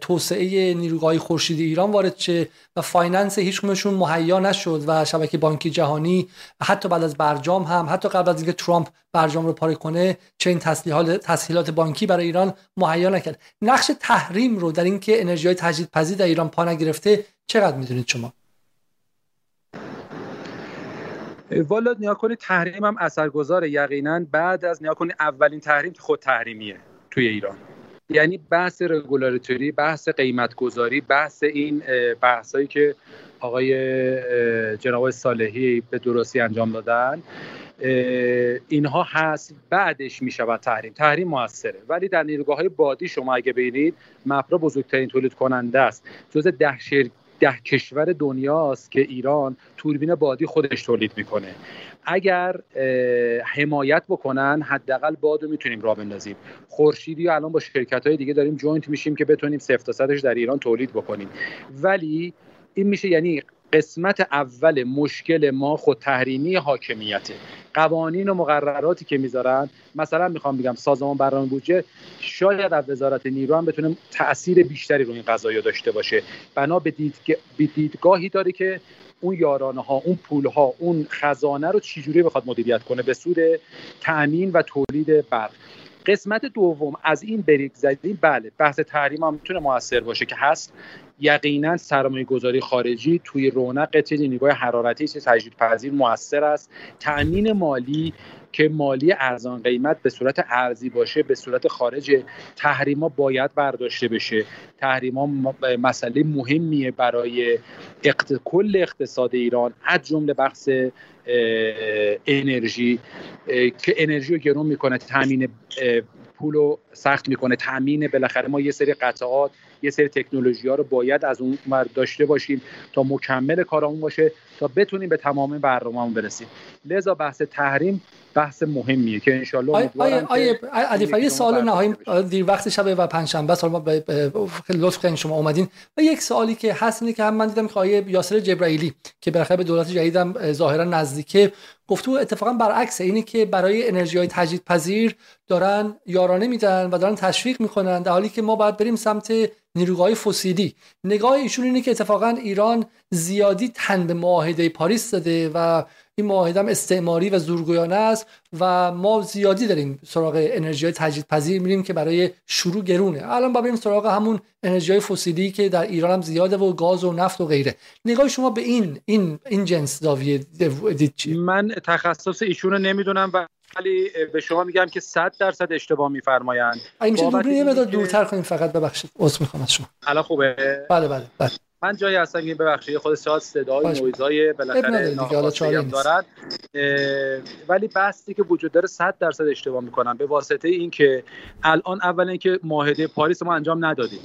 توسعه نیروگاه‌های خورشیدی ایران وارد شه و فایننس هیچکدومشون مهیا نشد و شبکه بانکی جهانی حتی بعد از برجام هم، حتی قبل از اینکه ترامپ برجام رو پاره کنه، چنین تسهیلات بانکی برای ایران مهیا نکرد. نقش تحریم رو در اینکه انرژی‌های تجدیدپذیر در ایران پا نگرفته چقدر میدونید شما؟ والا نیاکان تحریم هم اثرگذاره یقینا. بعد از نیاکان اولین تحریم خود تحریمیه توی ایران، یعنی بحث رگولاتوری، بحث قیمتگذاری، بحث این بحثایی که آقای جناب صالحی به درستی انجام دادن، اینها هست. بعدش میشود تحریم موثره. ولی در نیروگاه‌های بادی شما اگه ببینید، مپنا بزرگترین تولید کننده است، جزو 10 کشور دنیا است که ایران توربین بادی خودش تولید میکنه. اگر حمایت بکنن حداقل بادو میتونیم راه بندازیم. خورشیدی الان با شرکت‌های دیگه داریم جوینت میشیم که بتونیم 0.001 در ایران تولید بکنیم. ولی این میشه، یعنی قسمت اول مشکل ما خود تحریمی حاکمیته. قوانین و مقرراتی که میذارن، مثلا میخوام بگم سازمان برنامه بودجه شاید از وزارت نیرو هم بتونه تأثیر بیشتری روی این قضایا داشته باشه، بنا به دیدگاهی داره که اون یارانه ها، اون پول ها، اون خزانه رو چجوری بخواد مدیریت کنه به سود تأمین و تولید برق. قسمت دوم از این بریک زدیم، بله بحث تحریم هم میتونه موثر باشه که هست. یقینا سرمایه گذاری خارجی توی رونق قطعه نیروی حرارتی تجدیدپذیر موثر است. تأمین مالی که مالی ارزان قیمت به صورت ارزی باشه، به صورت خارج تحریما باید برداشته بشه. تحریما مسئله مهمیه برای کل اقتصاد ایران، از جمله بحث انرژی که انرژی رو گرون میکنه، تامین پول رو سخت میکنه، تامین بالاخره ما یه سری قطعات، یه سری تکنولوژی‌ها رو باید از اون ور داشته باشیم تا مکمل کارامون باشه تا بتونیم به تمام برنامه‌مون برسیم. لذا بحث تحریم بحث مهمیه که انشالله امیدوارم. علی سوال نهایی دیر وقت شب و پنجشنبه سال ما خیلی لطف کردین شما اومدین. و یک سوالی که هست اینه که هم من دیدم که آقای یاسر جبرئیلی که بالاخره به دولت جدیدم ظاهرا نزدیکه، گفتو اتفاقا برعکسه، اینه که برای انرژی‌های تجدیدپذیر دارن یارانه میدن و دارن تشویق میکنن، در حالی که ما باید بریم سمت نیروگاه‌های فسیلی. نگاه ایشون اینه که اتفاقا ایران زیادی تن به معاهده پاریس داده و این معاهده هم استعماری و زورگویانه است و ما زیادی داریم سراغ انرژی‌های تجدیدپذیر میریم که برای شروع گرونه، الان با بریم سراغ همون انرژی‌های فسیلی که در ایران هم زیاده و گاز و نفت و غیره. نگاه شما به این جنس زاویه دید چیه؟ من تخصص ایشون رو نمیدونم ولی به شما میگم که 100% اشتباه میفرمایند. اگه میشه دوربین یه مقدار دورتر کنیم فقط، ببخشید عذر میخوام از شما. الان خوبه؟ بله. من جایی هستم که ببخشید خود ساعت صدای نویزای بالاخره ناخواسته دارد، ولی بحثی که وجود داره 100% اشتباه میکنم به واسطه این که الان اولا اینکه معاهده پاریس ما انجام ندادیم،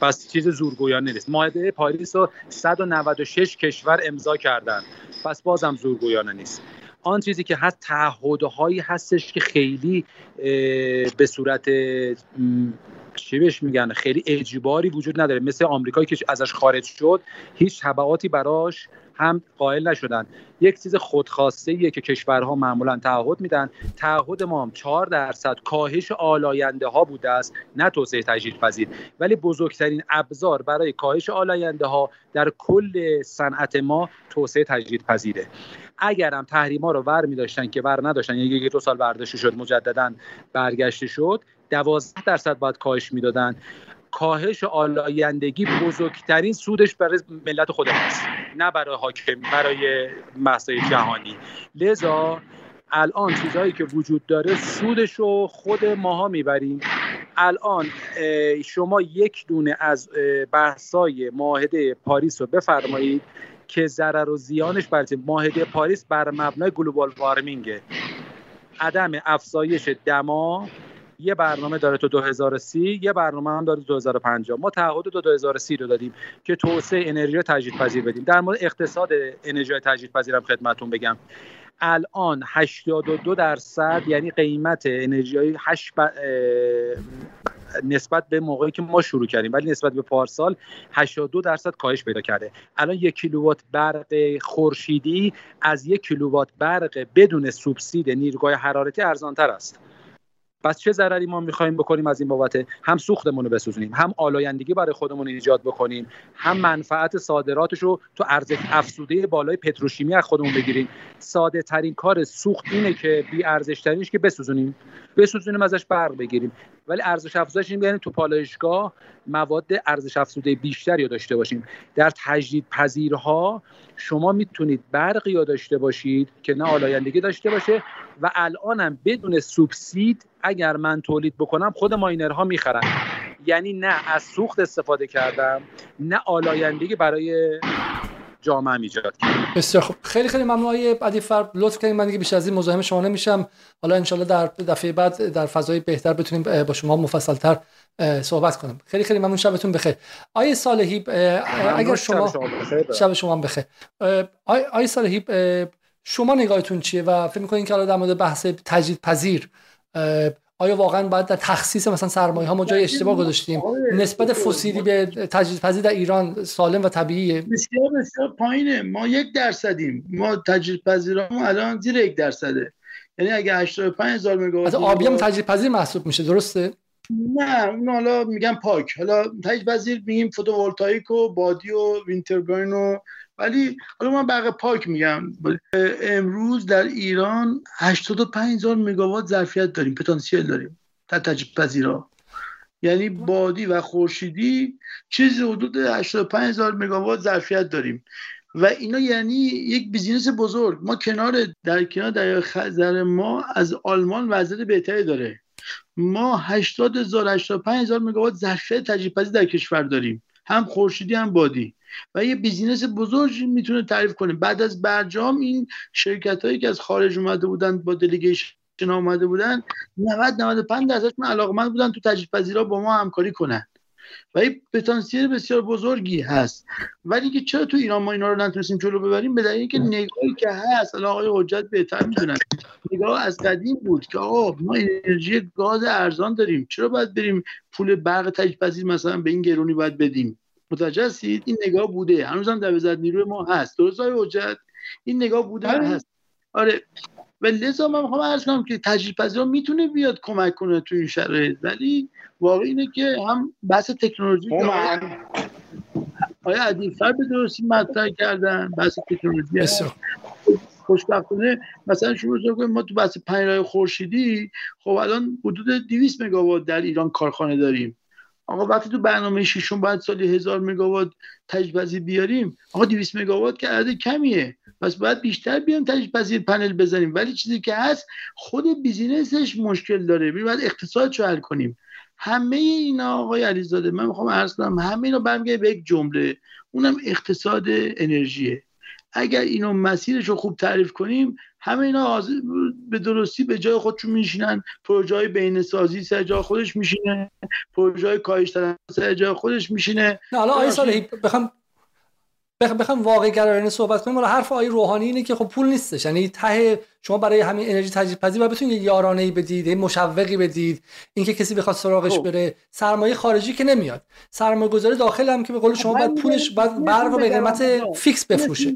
پس چیز زورگویانه نیست. معاهده پاریس رو 196 کشور امضا کردن، پس بازم زورگویانه نیست. آن چیزی که هست تعهدهایی هستش که خیلی به صورت چی بهش میگن، خیلی اجباری وجود نداره. مثل آمریکایی که ازش خارج شد هیچ تبعاتی براش هم قائل نشدن. یک چیز خودخواسته‌ایه که کشورها معمولا تعهد میدن. تعهد ما هم 4% کاهش آلاینده ها بوده است، نه توسعه تجدیدپذیر. ولی بزرگترین ابزار برای کاهش آلاینده ها در کل صنعت ما توسعه تجدیدپذیره. اگرم تحریما رو ور می‌داشتن که ور نداشتن، یعنی یکی دو سال برداشت شد مجدداً برگشته شد، 12% باید کاهش میدادن. کاهش آلایندگی بزرگترین سودش برای ملت خود است، نه برای حاکم، برای مسائل جهانی. لذا الان چیزهایی که وجود داره سودش رو خود ماها میبریم. الان شما یک دونه از بحث‌های معاهده پاریس رو بفرمایید که ضرر و زیانش برای معاهده پاریس بر مبنای گلوبال وارمینگه، عدم افزایش دما. یه برنامه داره تو 2030، یه برنامه هم داره تو 2050. ما تعهد تو 2030 رو دادیم که توسعه انرژی تجدیدپذیر بدیم. در مورد اقتصاد انرژی تجدیدپذیرم خدمتتون بگم، الان 82%، یعنی قیمت انرژی نسبت به موقعی که ما شروع کردیم ولی نسبت به پارسال 82% کاهش پیدا کرده. الان 1 کیلووات برق خورشیدی از 1 کیلووات برق بدون سوبسید نیروگاه حرارتی ارزان‌تر است. پس چه ضرری ما می‌خوایم بکنیم از این بابت؟ هم سوختمون رو بسوزونیم، هم آلایندگی برای خودمون ایجاد بکنیم، هم منفعت صادراتش رو تو ارزش افزوده بالای پتروشیمی از خودمون بگیریم. ساده ترین کار سوخت اینه که بی ارزش ترینش که بسوزونیم ازش برق بگیریم. ولی ارزش افزودش یعنی تو پالایشگاه مواد ارزش افزوده بیشتری رو داشته باشیم. در تجدیدپذیرها شما میتونید برقی رو داشته باشید که نه آلایندگی داشته باشه و الانم بدون سوبسید اگر من تولید بکنم خود ماینرها میخرن. یعنی نه از سوخت استفاده کردم، نه آلایندگی برای جامعه ایجاد کردم. بسیار خوب، خیلی خیلی ممنون آقای ادیب فر. لطف کنید، من دیگه بیش از این مزاحم شما نمیشم. حالا انشالله در دفعه بعد در فضای بهتر بتونیم با شما مفصل‌تر صحبت کنم. خیلی خیلی ممنون، شبتون بخیر. آقای صالحی اگر شما شب شما بخیر. آقای صالحی شما نگاهتون چیه و فکر می‌کنین که حالا در مورد بحث تجدیدپذیر آیا واقعا باید در تخصیص مثلا سرمایه ها ما جای اشتباه گذاشتیم؟ نسبت فسیلی به تجدیدپذیر در ایران سالم و طبیعیه؟ بسیار پایینه. ما 1%، ما تجدیدپذیرمون الان زیر 1%، یعنی اگه 85000 مگاوات از آبی هم تجدیدپذیر محسوب میشه، درسته؟ نه، اون حالا میگن پاک، حالا تجدیدپذیر میگیم فتوولتایک و بادی و وینترگارن و، ولی حالا من برق پاک میگم. امروز در ایران 85000 مگاوات ظرفیت داریم، پتانسیل داریم تا تجدیدپذیرها، یعنی بادی و خورشیدی چیزی حدود 85000 مگاوات ظرفیت داریم و اینا یعنی یک بیزینس بزرگ. ما در کنار دریای خزر ما از آلمان وضعیت بهتری داره. ما 85000 مگاوات ظرفیت تجدیدپذیر در کشور داریم، هم خورشیدی هم بادی، و یه بیزینس بزرگ میتونه تعریف کنه. بعد از برجام این شرکتایی که از خارج اومده بودن با دلیگیشن اومده بودن 90-95%شون علاقمند بودن تو تجدیدپذیرها با ما همکاری کنن و این پتانسیل بسیار بزرگی هست. ولی که چرا تو ایران ما اینا رو نتونستیم جلو ببریم؟ به دلیلی که نگاهی که هست، آقای حجت بهتر میدونن، نگاه از قدیم بود که آقا ما انرژی گاز ارزان داریم، چرا باید بریم پول برق تجدیدپذیر مثلا به این گرونی باید بدیم؟ متوجهید؟ این نگاه بوده، هنوزم در وزارت نیروی ما هست، درسته حجت؟ این نگاه بوده هست. آره، و لذا من میخوام عرض کنم که تجدیدپذیرها میتونه بیاد کمک کنه تو این شرایط، ولی واقع اینه که هم بحث تکنولوژی آقای ادیب فر به درستی مطرح کردن، بحث تکنولوژی هست. خوشبختانه مثلا شروع کنیم، ما تو بحث پنیرهای خورشیدی خب الان حدود 200 مگاوات در ایران کارخانه داریم. آقا وقتی تو برنامه ششم باید سالی 1000 مگاوات تجدیدپذیر بیاریم، آقا 200 مگاوات که عدد کمیه، پس باید بیشتر بیام تجدیدپذیر پنل بزنیم. ولی چیزی که هست خود بیزینسش مشکل داره، باید اقتصادش رو حل کنیم. همه اینا آقای علیزاده، من میخوام عرض کنم همه اینا برمیگرده به یک جمله، اونم اقتصاد انرژیه. اگر اینو مسیرش رو خوب تعریف کنیم، همه اینا به درستی به جای خودشون میشینن. پروژه‌های بین‌سازی سر جای خودش میشینه، پروژه‌های کاهش طلب سر جای خودش میشینه. نه حالا آیه صالحی بخوام واقع گرایانه صحبت کنیم، حالا حرف آیه روحانی اینه که خب پول نیستش، یعنی ته شما برای همین انرژی تجدیدپذیر باید بتونید یارانه‌ای بدید، مشوقی بدید، اینکه کسی بخواد سراغش بره. سرمایه خارجی که نمیاد، سرمایه‌گذاری داخل هم که به قول شما باید پولش باید برق به قیمت فیکس بفروشه.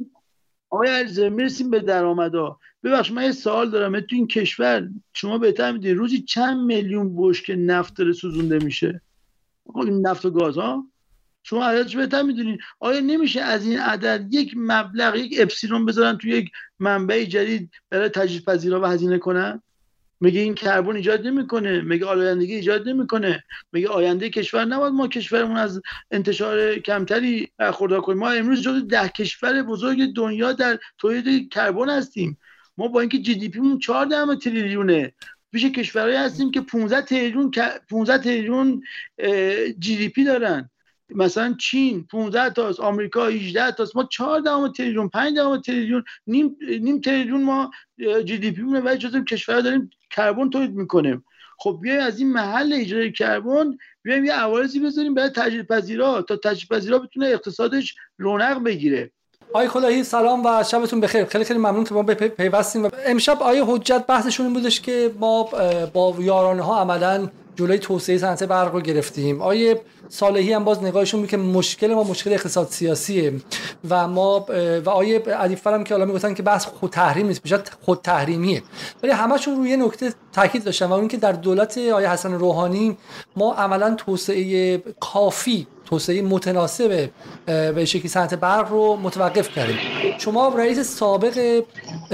آیا عرضه میرسیم به درآمدها. ببخشید من یه سوال دارم، تو این کشور شما بهتر میدونید روزی چند میلیون بشکه نفت داره سوزونده میشه؟ آقا نفت و گاز ها شما عددش بهتر میدونین. آیا نمیشه از این عدد یک مبلغ، یک اپسیلون بذارن توی یک منبع جدید برای تجدیدپذیرا و هزینه کنن؟ میگه این کربن ایجاد نمیکنه، میگه آلودگی ایجاد نمیکنه، میگه آینده کشور نباید ما کشورمون از انتشار کمتری برخوردار کنیم. ما امروز جزو 10 کشور بزرگ دنیا در تولید کربن هستیم. ما با اینکه جی دی پی مون 14 تریلیونه، پیش کشورهایی هستیم که 15 تریلیون جی دی پی دارن. مثلا چین 15 تاست، آمریکا 18 تاست، ما 4 تریلیون، 5 تریلیون، نیم تریلیون ما جی دی پی مونه و جزو کشورها داریم کربن تولید میکنیم. خب بیایم از این محل ایجاد کربن بیایم یه عوارضی بذاریم برای تجدیدپذیرا تا تجدیدپذیرا بتونه اقتصادش رونق بگیره. آقای کلاهی سلام و شبتون بخیر. خیلی خیلی ممنون که ما پیوستیم. امشب آقای حجت بحثشون این بودش که ما با یارانه‌ها عملاً جلوی توسعه صنعت برق رو گرفتیم. آقای صالحی هم باز نگاهشون میگه که مشکل ما مشکل اقتصاد سیاسیه و ما و آقای ادیب فر هم که حالا میگفتن که بحث خود تحریم نیست، بیشتر خود تحریمیه. ولی همشون روی نکته تاکید داشتن و اون که در دولت آقای حسن روحانی ما عملاً توسعه کافی، توسعه متناسب به شکلی صنعت برق رو متوقف کردیم. شما رئیس سابق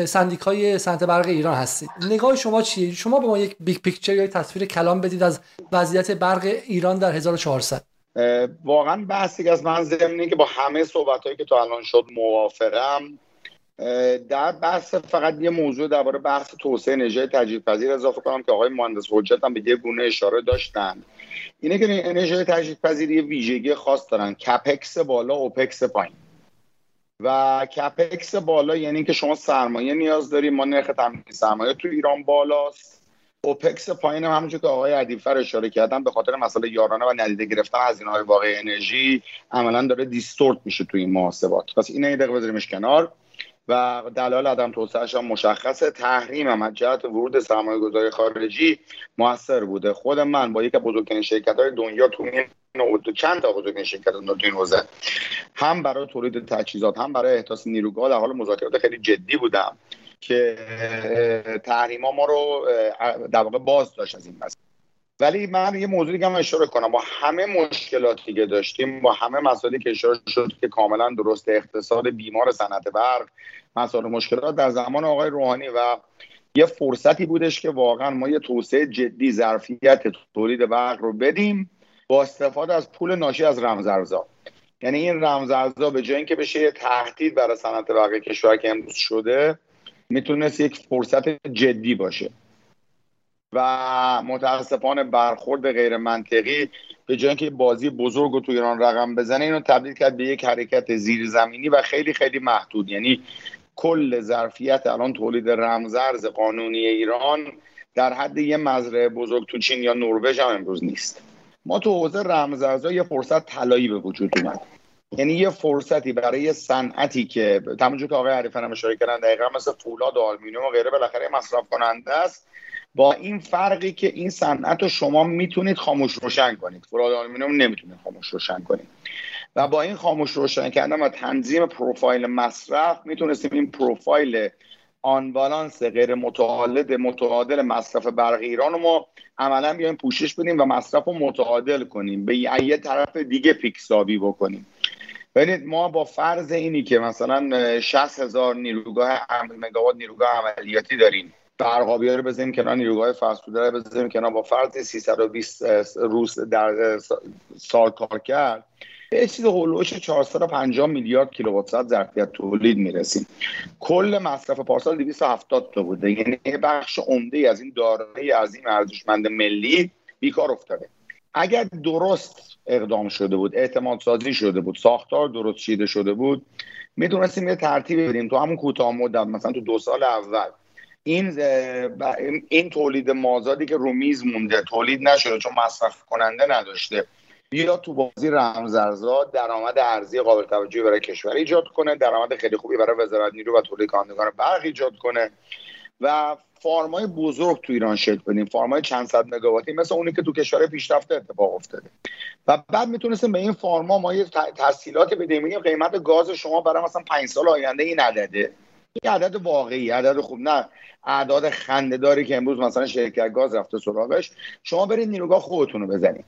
سندیکای صنعت برق ایران هستید، نگاه شما چیه؟ شما به ما یک بیگ پیکچر یا تصویر کلام بدید از وضعیت برق ایران در 1400. واقعا بحثی که از من ضمنی که با همه صحبتایی که تا الان شد موافقم. در بحث فقط یه موضوع درباره بحث توسعه انرژی تجدیدپذیر اضافه کنم که آقای مهندس حجت هم به یه گونه اشاره داشتن، اینه که انرژی تجدیدپذیر یه ویژگی خاص دارن، کپکس بالا، اوپکس پایین. و کپکس بالا یعنی که شما سرمایه نیاز داریم، ما نرخ تامین سرمایه تو ایران بالاست. اوپکس پایین هم همونجور که آقای ادیب فر اشاره کردن به خاطر مسئله یارانه و ندیده گرفتن هزینه‌های واقعی انرژی عملاً داره دیستورت میشه تو این محاسبات. پس اینا یه دقیقه بذاریمش کنار و دلایل عدم توسعه‌اش هم مشخصه. تحریم هم از جهت ورود سرمایه‌گذاری خارجی موثر بوده. خود من با یکی از بزرگترین شرکت‌های دنیا تو چند تا بزرگترین شرکت دنیا تو این حوزه هم برای تولید تجهیزات هم برای احداث نیروگاه در حال مذاکرات خیلی جدی بودم که تحریم‌ها ما رو در واقع باز داشت از این مسئله. ولی من یه موضوعی که هم اشاره کنم، با همه مشکلاتی که داشتیم، با همه مسائلی که اشاره شد که کاملا درست، اقتصاد بیمار صنعت برق، مسائل مشکلات در زمان آقای روحانی و یه فرصتی بودش که واقعا ما یه توسعه جدی ظرفیت تولید برق رو بدیم با استفاده از پول ناشی از رمزارزها. یعنی این رمزارزها به جای اینکه بشه یه تهدید برای صنعت برق کشور که امروز شده، میتونست یک فرصت جدی باشه. و متاسفانه برخورد غیر منطقی به جای اینکه بازی بزرگ رو تو ایران رقم بزنه، اینو تبدیل کرد به یک حرکت زیرزمینی و خیلی خیلی محدود. یعنی کل ظرفیت الان تولید رمزارز قانونی ایران در حد یه مزرعه بزرگ تو چین یا نروژ هم امروز نیست. ما تو حوزه رمزارزها یه فرصت طلایی به وجود اومد، یعنی یه فرصتی برای صنعتی که همونجور که آقای عریفی هم اشاره کردن دقیقاً مثل فولاد و آلومینیوم و غیره بالاخره مصرف کننده است، با این فرقی که این صنعت رو شما میتونید خاموش روشن کنید، فولاد و آلومینیوم نمیتونید خاموش روشن کنید. و با این خاموش روشن کردن و تنظیم پروفایل مصرف میتونستیم این پروفایل آن بالانس غیر متعادل مصرف برق ایران رو ما عملا بیایم پوشش بدیم و مصرف رو متعادل کنیم، به یه طرف دیگه پیکسابی بکنیم. ببینید ما با فرض اینی که مثلا 60,000 مگاوات نیروگاه عملیاتی داریم، برقابی ها رو بزنیم کنار، نیروگاه فرسوده رو بزنیم کنار، با فرض 320 روز در سال کار کرد به چیز هولوش 450 میلیارد کیلووات ساعت ظرفیت تولید میرسیم. کل مصرف پارسال 270 تا بوده، یعنی بخش عمده از این دارایی عظیم ارزشمند ملی بیکار افتاده. اگر درست اقدام شده بود، اعتماد سازی شده بود، ساختار درست چیده شده بود، میتونستیم یه ترتیب بدیم تو همون کوتاه مدت، مثلا تو 2 سال اول این تولید مازادی که رومیز مونده تولید نشده چون مصرف کننده نداشته، بیا تو بازی رمزارزها درآمد ارزی قابل توجهی برای کشور ایجاد کنه، درآمد خیلی خوبی برای وزارت نیرو و تولید کنندگان برق ایجاد کنه و فارمای بزرگ تو ایران شکل بدیم، فارمای چند صد مگاواتی مثل اونی که تو کشور پیشرفته اتفاق افتاده. و بعد میتونستیم به این فارما ما یه تسهیلاتی بدیم، میگیم قیمت گاز شما برای مثلا 5 سال آینده این عدده، این عدد واقعی، عدد خوب، نه اعداد خنده‌داری که امروز مثلا شرکت گاز رفته سراغش. شما برید نیروگاه خودتون رو بزنید،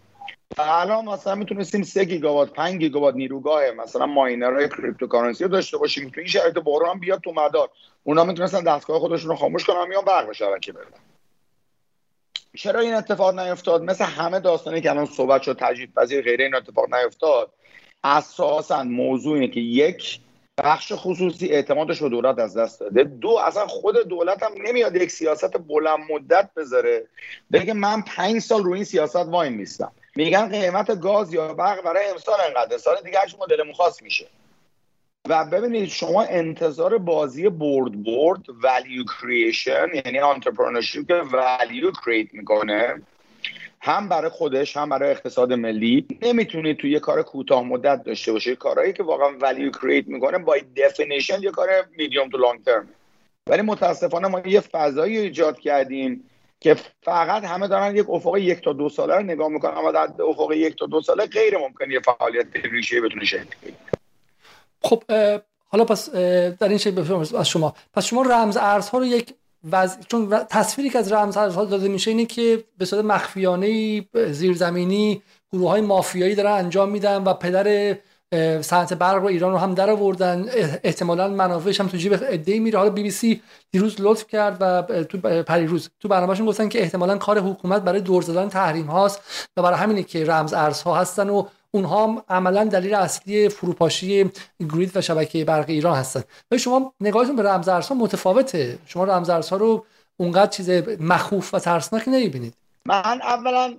الان مثلا میتونستیم 3 گیگاوات 5 گیگاوات نیروگاه مثلا ماینرهای کریپتوکارنسی رو داشته باشیم تو این شرایط بحران بیاد تو مدار، اونا میتونستن دستگاه خودشون رو خاموش کنن یا برق به شبکه بدن. چرا این اتفاق نیفتاد؟ مثل همه داستانی که الان صحبت شد تجدیدپذیر غیر این اتفاق نیفتاد. اساسا موضوع اینه که یک، بخش خصوصی اعتمادش رو دولت از دست داده. دو، اصلا خود دولت هم نمیاد یک سیاست بلند مدت بذاره بگه من 5 سال روی این سیاست وای میستم. میگن قیمت گاز یا برق برای امسال انقدر، سال دیگه هرچی مدلمون خاص میشه. و ببینید شما انتظار بازی برد ولیو کریشن، یعنی انترپرنورشیپ که ولیو کریت میکنه هم برای خودش هم برای اقتصاد ملی، نمیتونید توی یه کار کوتاه مدت داشته باشه. کارهایی که واقعا ولیو کریت میکنه بای دفینیشن یه کار میدیوم تو لانگ ترم. ولی متاسفانه ما یه فضایی ایجاد کردیم که فقط همه دارن یک افق 1 تا 2 ساله رو نگاه میکنن، اما در افق 1 تا 2 ساله غیر ممکنه یه فعالیت ریشه بتونه شکل بگیره. خب حالا پس در این شکل از شما، پس شما رمز ارزها رو یک چون تصویری که از رمز ارزها داده میشه اینه که به صورت مخفیانه زیرزمینی گروه‌های مافیایی دارن انجام میدن و پدر صنعت برق رو ایران رو هم در آوردن، احتمالاً منافعش هم تو جیب عده‌ای میره. حالا BBC دیروز لطف کرد و تو پریروز تو برنامه‌شون گفتن که احتمالاً کار حکومت برای دور زدن تحریم هاست و برای همینه که رمز ارزها هستن و اونها هم عملاً دلیل اصلی فروپاشی گرید و شبکه برق ایران هستن. ولی شما نگاهتون به رمز ارزها متفاوته، شما رمز ارزها رو اونقدر چیز مخوف و ترسناک نمی‌بینید. من اولا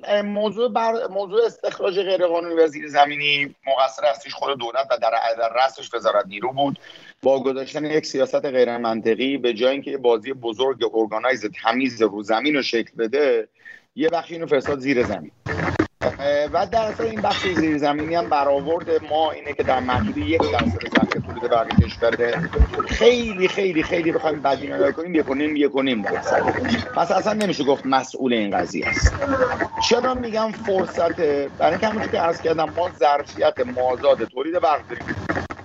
موضوع استخراج غیرقانونی و زیرزمینی مقصر اصلیش خود دولت و در رأسش وزارت نیرو بود، با گذاشتن یک سیاست غیر منطقی به جای اینکه یه بازی بزرگ ارگانایز تمیز رو زمین رو شکل بده، یه بخشی اینو فرستاد زیر زمین. و در اصل این بخش زیرزمینی هم برآورد ما اینه که در محدود 1% ظرفیت تولید برق کشور خیلی خیلی خیلی بخوایم بدبینی کنیم یک و نیم درصد. پس اصلا نمیشه گفت مسئول این قضیه است. چرا میگم فرصته؟ برای اینکه همونطور که عرض کردم ما ظرفیت مازاد تولید برق داریم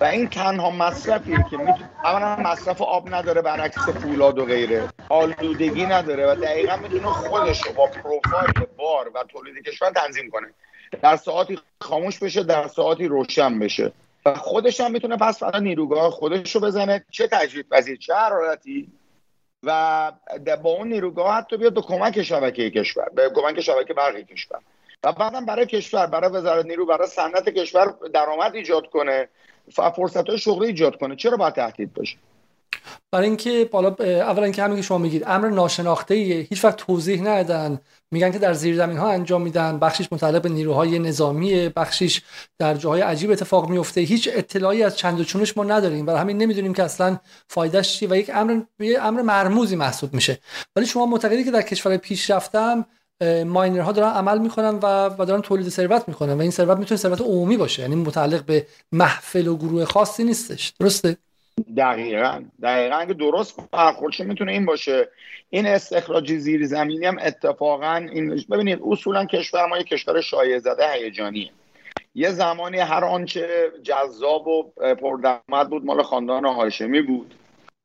و این تنها مصرفیه که میتونه، اولا مصرف آب نداره برعکس فولاد و غیره، آلودگی نداره و دقیقاً میتونه خودش رو با پروفایل بار و تولید کشور تنظیم کنه، در ساعاتی خاموش بشه در ساعاتی روشن بشه و خودش هم میتونه پس فردا نیروگاه خودش رو بزنه، چه تجدیدپذیر چه حرارتی، و با اون نیروگاه حتی بیاد به کمک شبکه کشور، به کمک شبکه برق کشور و بعدم برای کشور، برای وزارت نیرو، برای صنعت کشور درآمد ایجاد کنه، فرصت‌های شغلی ایجاد کنه. چرا باید تهدید باشه؟ برای اینکه اولا که همین که شما میگید امر ناشناخته‌ایه، هیچ وقت توضیح ندادن، میگن که در زیرزمین‌ها انجام میدن، بخشش متعلق به نیروهای نظامیه، بخشش در جاهای عجیب اتفاق میفته، هیچ اطلاعی از چند و چونش ما نداریم، برای همین نمیدونیم که اصلا فایده‌اش چیه و یک امر مرموزی محسوب میشه. ولی شما معتقدید که در کشور پیشرفته‌ام ماینرها دارن عمل میکنن و دارن تولید ثروت میکنن و این ثروت میتونه ثروت عمومی باشه، یعنی متعلق به محفل و گروه خاصی نیستش. درسته؟ دقیقاً که درست برخوردش میتونه این باشه. این استخراج زیرزمینی هم اتفاقا این، ببینید اصولا کشور ما یک کشور شایعه زده هیجانیه. یه زمانی هر آنچه جذاب و پردرآمد بود مال خاندان هاشمی بود،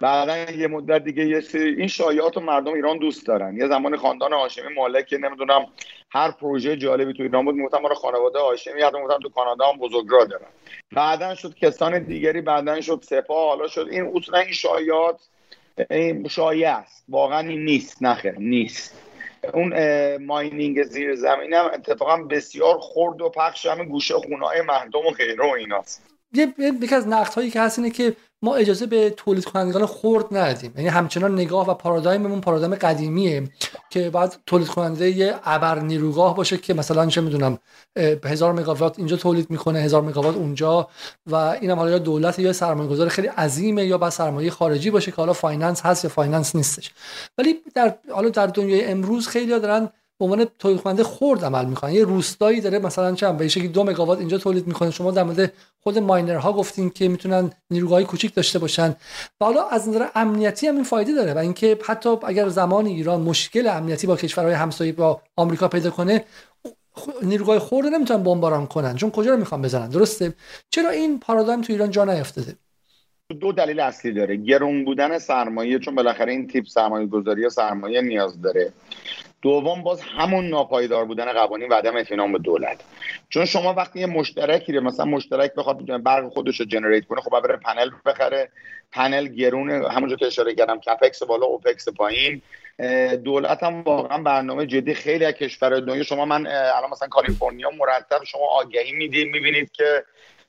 بعدا یه مدت دیگه یه این شایعات و مردم ایران دوست دارن. یه زمان خاندان هاشمی مالک نمیدونم هر پروژه جالبی تو ایران بود، میگفتن ما خانواده هاشمی، حتی میگفتن تو کانادا هم بزرگرا دارن. بعدن شد کسان دیگری، بعدن شد سپاه، حالا شد این. اصلا این شایعات این شایعه است، واقعا این نیست. نخیر نیست. اون ماینینگ زیرزمینی هم اتفاقا بسیار خرد و پخش هم گوشه خونه‌های مردم و غیره و ایناست. یکی از نقدهایی که هست اینه که ما اجازه به تولید کنندگان خرد ندادیم، یعنی همچنان نگاه و پارادایممون پارادایم قدیمیه که بعد تولید کننده یه ابر نیروگاه باشه که مثلا چه میدونم 1000 مگاوات اینجا تولید میکنه 1000 مگاوات اونجا، و اینم حالا یا دولت یا سرمایه‌گذار خیلی عظیمه یا با سرمایه خارجی باشه که حالا فایننس هست یا فایننس نیستش. ولی در دنیای امروز خیلی‌ها دارن به عنوان تولید کننده خرد عمل میکنن. یه روستایی داره مثلا چند به شکلی 2 مگاوات اینجا تولید میکنه. شما در مورد خود ماینرها گفتین که میتونن نیروگاهی کوچیک داشته باشن و حالا از نظر امنیتی هم این فایده داره و اینکه حتی اگر زمان ایران مشکل امنیتی با کشورهای همسایه با آمریکا پیدا کنه، نیروگاه خرد نمیتونن بمباران کنن چون کجا رو میخوان بزنن. درسته؟ چرا این پارادایم تو ایران جا نیافتاده؟ دو دلیل اصلی داره. گران بودن سرمایه، چون بالاخره این تیپ سرمایه‌گذاری سرمایه نیاز داره. دوم باز همون ناپایدار بودن قوانین و عدم اطمینان به دولت. چون شما وقتی یه مشترکی رو مثلا مشترک بخواد برق خودش رو جنریت کنه، خب بره پنل بخره، پنل گرونه، همونجا که اشاره کردم کپکس بالا اوپکس پایین. دولت هم واقعا برنامه جدی خیلی از کشورهای دنیا، شما من الان مثلا کالیفرنیا مرتب شما آگهی میدید میبینید که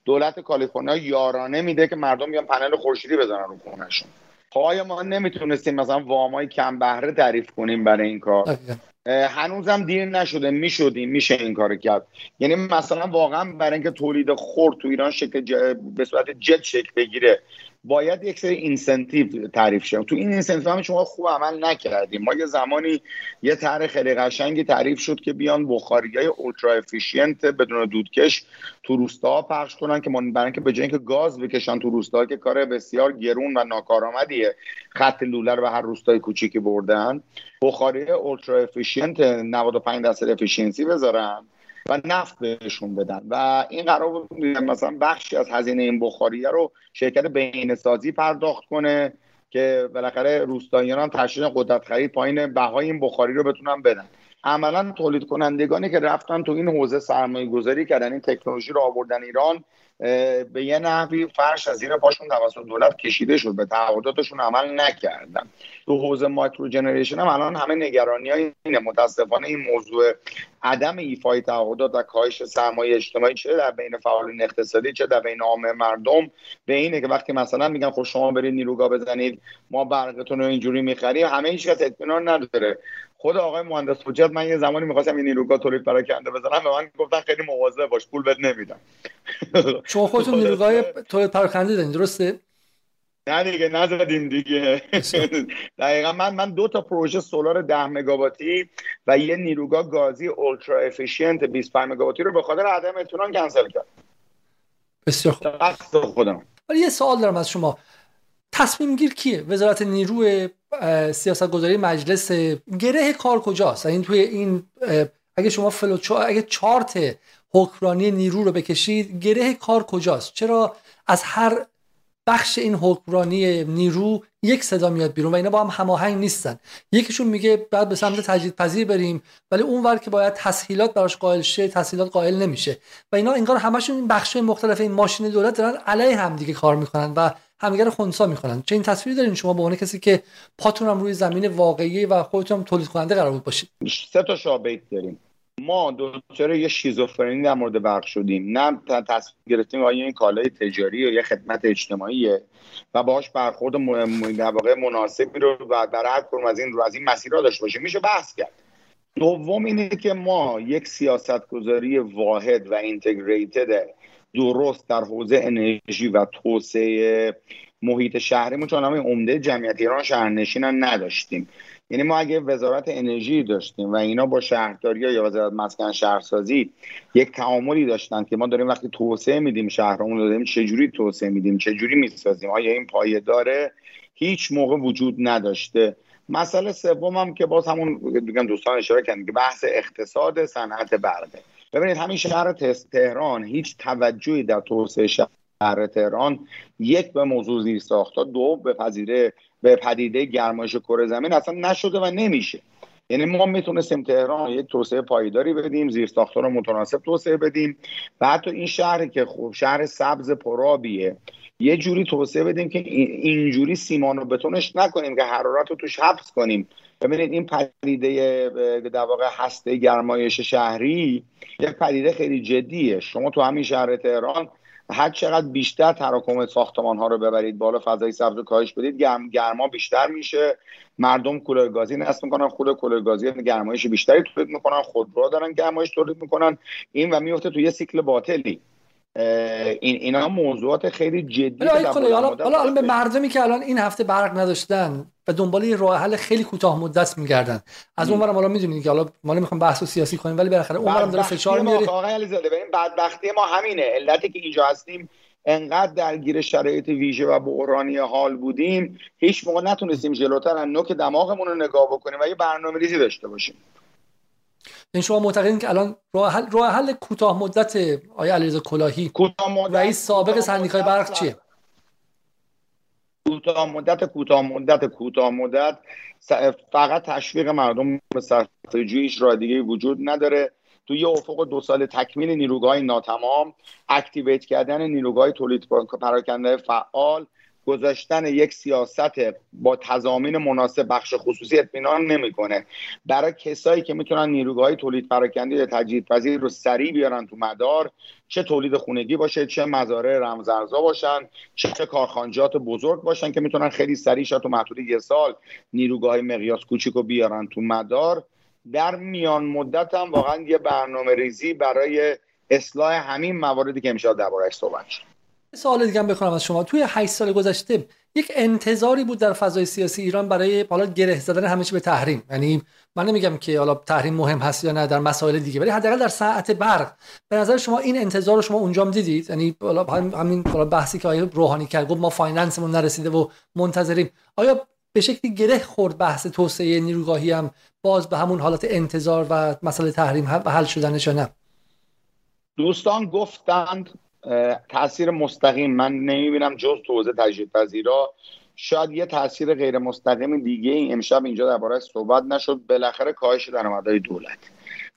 دولت کالیفرنیا یارانه میده که مردم بیان پنل خورشیدی بزنن رو خونه‌شون. آیا ما نمیتونستیم مثلا وامای کم بهره تعریف کنیم برای این کار؟ هنوزم دیر نشده، میشه این کارو کرد. یعنی مثلا واقعا برای اینکه تولید خرد تو ایران شکل به صورت جد شکل بگیره باید یک سری اینسنتیو تعریف شه. تو این اینسنتیو هم شما خوب عمل نکردیم. ما یه زمانی یه طرح خیلی قشنگی تعریف شد که بیان بخاریای اولترا افیشینت بدون دودکش تو روستاها پخش کنن، که ما برای اینکه به جای اینکه گاز بکشن تو روستاها که کار بسیار گرون و ناکارآمدیه، خط لوله رو به هر روستای کوچیکی بردن، بخاریای اولترا افیشینت 95% افیشینسی بذارن و نفت بهشون بدن و این قرار بود مثلا بخشی از هزینه این بخاریه رو شرکت بهینه‌سازی پرداخت کنه که بالاخره روستاییان هم تشریح قدرت خرید پایین بهای این بخاری رو بتونن بدن. عملا تولید کنندگانی که رفتن تو این حوزه سرمایه گذاری کردن، این تکنولوژی رو آوردن ایران، به یه نحوی فرش از زیر پاشون توسط دولت کشیده شد، به تعهداتشون عمل نکردن. تو حوزه مایکرو جنریشن هم الان همه نگرانی‌های اینه. متاسفانه این موضوع عدم ایفای تعهدات و کاهش سرمایه اجتماعی چه در بین فعالین اقتصادی چه در بین عامه مردم به اینه که وقتی مثلا میگن خب شما برید نیروگاه بزنید ما برقتون رو اینجوری می‌خریم، همه هیچ کس اطمینان نداره. خود آقای مهندس حجت، من یه زمانی می‌خواستم این نیروگاه تولید پراکنده بزنم، به من گفتن خیلی مواظب باش پول بد نمیدم. شما خودتون نیروگاه تولید پراکنده دارین، درسته؟ نه دیگه نزدیم دیگه. دقیقا من 2 پروژه سولار 10 مگاواتی و یه نیروگاه گازی اولترا افیشینت 25 مگاواتی رو به خاطر عدم اطمینان کنسل کردم. بسیار خوب خودم. ولی یه سوال دارم از شما. تصمیم گیر کیه؟ وزارت نیروی، سیاستگذاری مجلس، گره کار کجاست؟ این توی این اگه شما اگه چارت حکمرانی نیرو رو بکشید گره کار کجاست؟ چرا از هر بخش این حکمرانی نیرو یک صدا میاد بیرون و اینا با هم هماهنگ نیستن؟ یکیشون میگه بعد به سمت تجدیدپذیر بریم، ولی اونور که باید تسهیلات براش قائل شه تسهیلات قائل نمیشه و اینا انگار همشون این بخش‌های مختلف این ماشین دولت دارن علیه هم دیگه کار میکنن و همدیگه رو خنثی میکنن. چه این تصویری دارین شما به عنوان کسی که پاتون هم روی زمین واقعی و خودتون هم تولید کننده قرار بود باشید؟ 3 شاهبیت داریم. ما دوچاره یه شیزوفرنی در مورد برق شدیم. نه تصمیم گرفتیم آیا این کالای تجاری و یه خدمت اجتماعیه و باهاش برخورد در واقع مناسبی رو و در هر کدوم از این مسیرها داشته باشه، میشه بحث کرد. دوم اینه که ما یک سیاستگذاری واحد و اینتگریتد درست در حوزه انرژی و توسعه محیط شهریمون، چون همه عمده جمعیت ایران شهرنشینان نداشتیم. یعنی ما اگه وزارت انرژی داشتیم و اینا با شهرداری‌ها یا وزارت مسکن شهرسازی یک تعاملی داشتن که ما داریم وقتی توسعه میدیم شهرمون رو داریم چجوری توسعه میدیم، چجوری میسازیم، آیا این پایداره، هیچ موقع وجود نداشته. مسئله سومم که باز همون میگم دوستان اشاره کردن که بحث اقتصاد صنعت برقه. ببینید همین شهر تهران هیچ توجهی در توسعه شهر تهران یک به موضوع زیرساخت‌ها، دو به پدیده گرمایش کره زمین اصلا نشده و نمیشه. یعنی ما میتونستیم تهران یک توسعه پایداری بدیم، زیرساخت‌ها رو متناسب توسعه بدیم و حتی این شهر که خوب شهر سبز پرآبیه یه جوری توسعه بدیم که اینجوری سیمان و بتونش نکنیم که حرارت رو توش حبس کنیم. ببینید این پدیده در واقع هسته گرمایش شهری یک پدیده خیلی جدیه. شما تو همین شهر تهران هر چقدر بیشتر تراکم ساختمان ها رو ببرید بالا، فضای سبز رو کاهش بدید، گرما بیشتر میشه، مردم کولر گازی نصب میکنن، خود کولر گازی گرمایش بیشتری تولید میکنن، خودرو دارن گرمایش تولید میکنن، این و میفته تو یه سیکل باطلی. اینا موضوعات خیلی جدی. حالا به مردمی که الان این هفته برق نداشتن و دنبال یه راه حل خیلی کوتاه مدت میگردن از اونورم، حالا میدونید که حالا ما نمیخوایم بحث سیاسی کنیم ولی بالاخره اونورم داره فشار میاره. آقای علیزاده ببین بدبختی ما همینه، علتی که اینجا هستیم انقدر درگیر شرایط ویژه و بحرانی حال بودیم هیچ موقع نتونستیم جلوتر از نوک دماغمون رو نگاه بکنیم و یه برنامه‌ریزی داشته باشیم. این شما معتقدین که الان راه حل کوتاه مدت آقای علیرضا کلاهی رئیس سابق سندیکای برق چیه؟ کوتاه مدت فقط تشویق مردم به صرفه‌جوییش راه دیگه‌ای وجود نداره. تو یه افق 2 سال تکمیل نیروگاه ناتمام، اکتیویت کردن نیروگاه تولید پراکنده فعال، گذاشتن یک سیاست با تضامین مناسب بخش خصوصی اطمینان نمی‌کنه. برای کسایی که میتونن نیروگاه تولید پراکنده تجدیدپذیر رو سریع بیارن تو مدار، چه تولید خونگی باشه، چه مزارع رمزارزا باشن، چه کارخانجات بزرگ باشن که میتونن خیلی سریع شد تو محدود 1 سال نیروگاه مقیاس کوچیکو بیارن تو مدار. در میان مدت هم واقعا یه برنامه‌ریزی برای اصلاح همین مواردی که امشب درباره‌اش صحبت شد. سوال دیگه هم بخونم از شما. توی 8 سال گذشته یک انتظاری بود در فضای سیاسی ایران برای حالا گره زدن همه چی به تحریم، یعنی من نمیگم که حالا تحریم مهم هست یا نه در مسائل دیگه، ولی حداقل در ساعت برق به نظر شما این انتظار رو شما اونجام دیدید؟ یعنی حالا همین بحثی که آقای روحانی کرد، گفت ما فایننسمون نرسیده و منتظریم، آیا به شکلی گره خورد بحث توسعه نیروگاهی هم باز به همون حالت انتظار و مسئله تحریم حل شدنش یا نه؟ دوستان گفتند تأثیر مستقیم من نمیبینم جز توزیع تجدیدپذیرا، شاید یه تأثیر غیر مستقیم دیگه این امشب اینجا درباره‌اش صحبت نشد. بالاخره کاهش درآمدهای دولت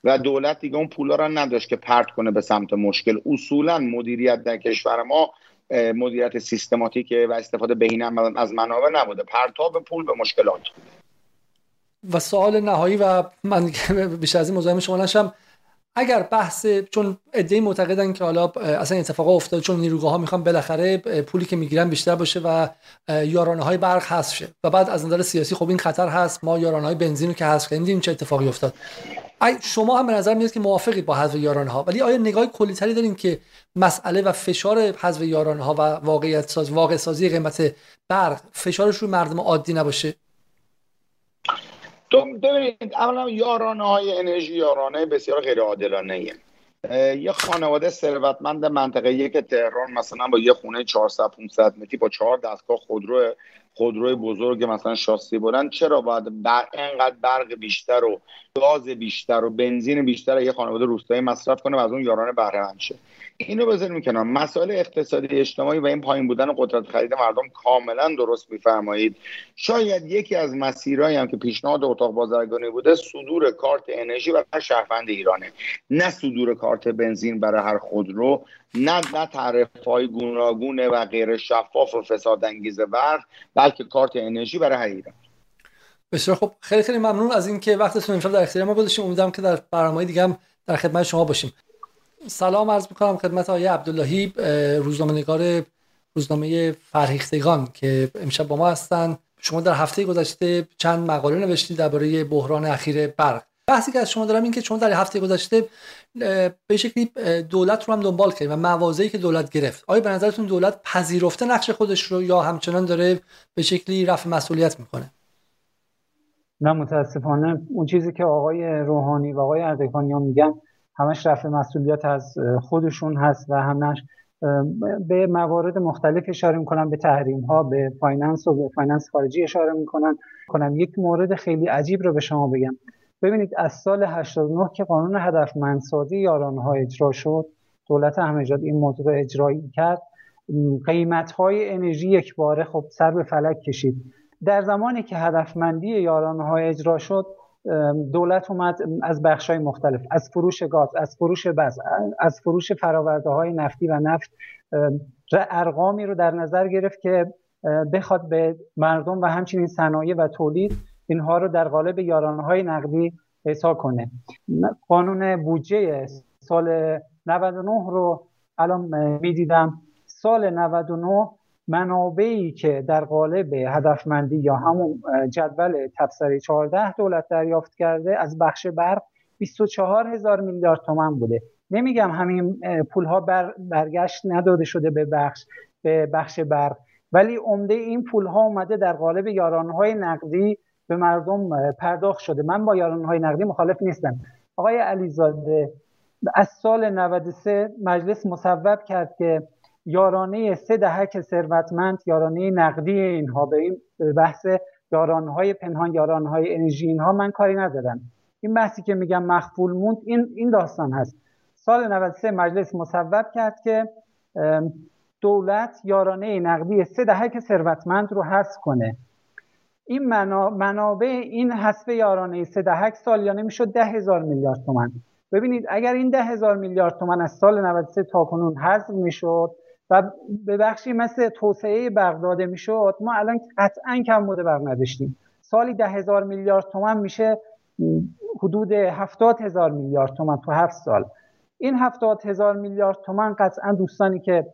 و دولت دیگه اون پولا را نداشت که پرت کنه به سمت مشکل. اصولا مدیریت در کشور ما مدیریت سیستماتیک و استفاده بهینه از منابع نبوده، پرتاب پول به مشکلات. و سوال نهایی و من بیش از این مزاحم شما نشم، اگر بحث، چون عده‌ای معتقدن که حالا اصلا اتفاقا افتاد چون نیروگاه‌ها میخوان بالاخره پولی که میگیرن بیشتر باشه و یارانه‌های برق حذف شه و بعد از نظر سیاسی خب این خطر هست، ما یارانه‌های بنزین رو که حذف کردیم دیدیم چه اتفاقی افتاد. شما هم به نظر میاد که موافقید با حذف یارانه‌ها، ولی آیا نگاه کلی‌تری دارین که مسئله و فشار حذف یارانه‌ها و واقع‌سازی قیمت برق فشارش رو مردم عادی نباشه؟ ببینید، اولا یارانه‌های انرژی یارانه بسیار غیر عادلانه‌ایه. یه خانواده ثروتمند منطقه 1 تهران مثلا با یه خونه 400 500 متری با 4 دستگاه خودروی بزرگ مثلا شاسی بلند، چرا باید اینقدر برق بیشتر و گاز بیشتر و بنزین بیشتر یه خانواده روستایی مصرف کنه و از اون یارانه بهره مند شه؟ اینو بذاریم کنار. مسائل اقتصادی اجتماعی و این پایین بودن و قدرت خرید مردم کاملا درست می‌فرمایید. شاید یکی از مسیرایی هم که پیشنهاد اتاق بازرگانی بوده صدور کارت انرژی برای شهروند ایرانه، نه صدور کارت بنزین برای هر خودرو، نه تعرفه‌های گوناگون و غیر شفاف و فسادانگیز برق، بلکه کارت انرژی برای هر ایران. بسیار خب، خیلی خیلی ممنون از اینکه وقتتون امشب در اختیار ما گذاشتیم. امیدوارم که در برنامه‌های دیگه هم در خدمت شما باشیم. سلام عرض می‌کنم خدمت آقای عبداللهی، روزنامه‌نگار روزنامه فرهیختگان که امشب با ما هستن. شما در هفته گذشته چند مقاله نوشتید درباره بحران اخیر برق. بحثی که از شما دارم این که شما در هفته گذشته به شکلی دولت رو هم دنبال کردید و موازی که دولت گرفت. آیا به نظرتون دولت پذیرفته نقش خودش رو یا همچنان داره به شکلی رفع مسئولیت می‌کنه؟ نه، متأسفانه اون چیزی که آقای روحانی و آقای اردکانی میگن همش رفع مسئولیت از خودشون هست و همش به موارد مختلف اشاره میکنن، به تحریم ها، به فایننس و به فایننس خارجی اشاره میکنن. یک مورد خیلی عجیب رو به شما بگم. ببینید، از سال 89 که قانون هدفمندسازی یارانه‌ها اجرا شد، دولت احمدی‌نژاد این موضوع رو اجرایی کرد، قیمت های انرژی یک باره خب سر به فلک کشید. در زمانی که هدفمندی یارانه‌ها اجرا شد، دولت اومد از بخش‌های مختلف، از فروش گاز، از فروش بس، از فروش فرآورده‌های نفتی و نفت، ارقامی رو در نظر گرفت که بخواد به مردم و همچنین صنایع و تولید اینها رو در قالب یارانه‌های نقدی احسا کنه. قانون بودجه سال 99 رو الان می‌دیدم، سال 99 منابعی که در قالب هدفمندی یا همون جدول تبصره 14 دولت دریافت کرده از بخش برق 24,000 میلیارد تومان بوده. نمیگم همین پولها برگشت نداده شده به بخش برق، ولی عمده این پولها اومده در قالب یارانه‌های نقدی به مردم پرداخت شده. من با یارانه‌های نقدی مخالف نیستم. آقای علیزاده از سال 93 مجلس مصوب کرد که یارانه 3 دهک ثروتمند، یارانه نقدی اینها، به این بحث یارانه‌های پنهان، یارانه‌های انرژی اینها من کاری ندارم. این بحثی که میگم مخفول موند این داستان هست. سال 93 مجلس مصوب کرد که دولت یارانه نقدی 3 دهه ثروتمند رو حذف کنه. این منابع این حذف یارانه 3 دهه سالیانه میشد 10,000 میلیارد تومان. ببینید اگر این 10,000 میلیارد تومان از سال 93 تا کنون حذف میشد و به بخشی مثل توسعه برق داده میشد، ما الان قطعا کم بوده برق نداشتیم. سالی 10,000 میلیارد تومان میشه حدود 70,000 میلیارد تومان تو 7 سال. این 70,000 میلیارد تومان قطعا دوستانی که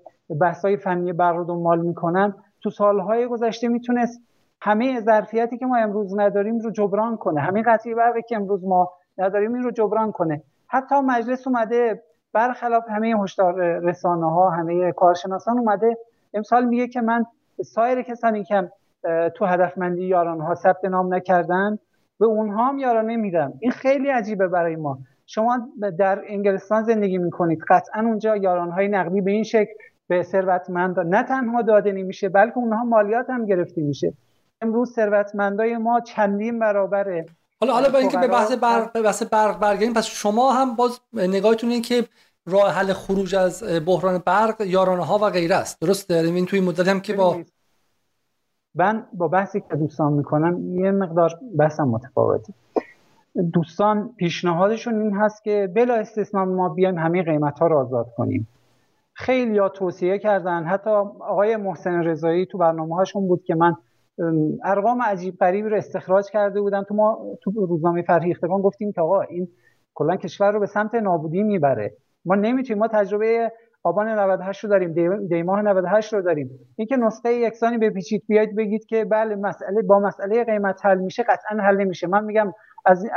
بحث‌های فنی برق رو دنبال میکنن تو سالهای گذشته میتونست همه ظرفیتی که ما امروز نداریم رو جبران کنه، همین قطعی برقی که امروز ما نداریم این رو جبران کنه. حتی مجلس اومده، برخلاف همه هشدار رسانه‌ها، همه کارشناسان، اومده امسال میگه که من سایر کسانی که تو هدفمندی یارانه‌ها ثبت نام نکردن به اونها هم یارانه میدم. این خیلی عجیبه برای ما. شما در انگلستان زندگی میکنید، قطعا اونجا یارانه‌های نقدی به این شکل به ثروتمندان نه تنها داده نمیشه بلکه اونها مالیات هم گرفته میشه. امروز ثروتمندای ما چندین برابره. حالا برای اینکه به بحث برق برگردیم، پس شما هم باز نگاهتون این که راه حل خروج از بحران برق یارانه‌ها و غیره است، درست داریم؟ این توی مدتی هم که با بحثی که دوستان میکنم یه مقدار بحثم متفاوته. دوستان پیشنهادشون این هست که بلا استثنا ما بیایم همه قیمت‌ها رو آزاد کنیم. خیلی‌ها توصیه کردن، حتی آقای محسن رضایی تو برنامه‌هاشون بود که من ارقام عجیب غریبی رو استخراج کرده بودم تو ما تو روزنامه فرهیختگان گفتیم که آقا این کلا کشور رو به سمت نابودی میبره، ما نمیتونیم، ما تجربه آبان 98 رو داریم، دیماه 98 رو داریم. اینکه نسخه یکسانی بپیچید بیاید بگید که بله مسئله با مسئله قیمت حل میشه، قطعا حل نمیشه. من میگم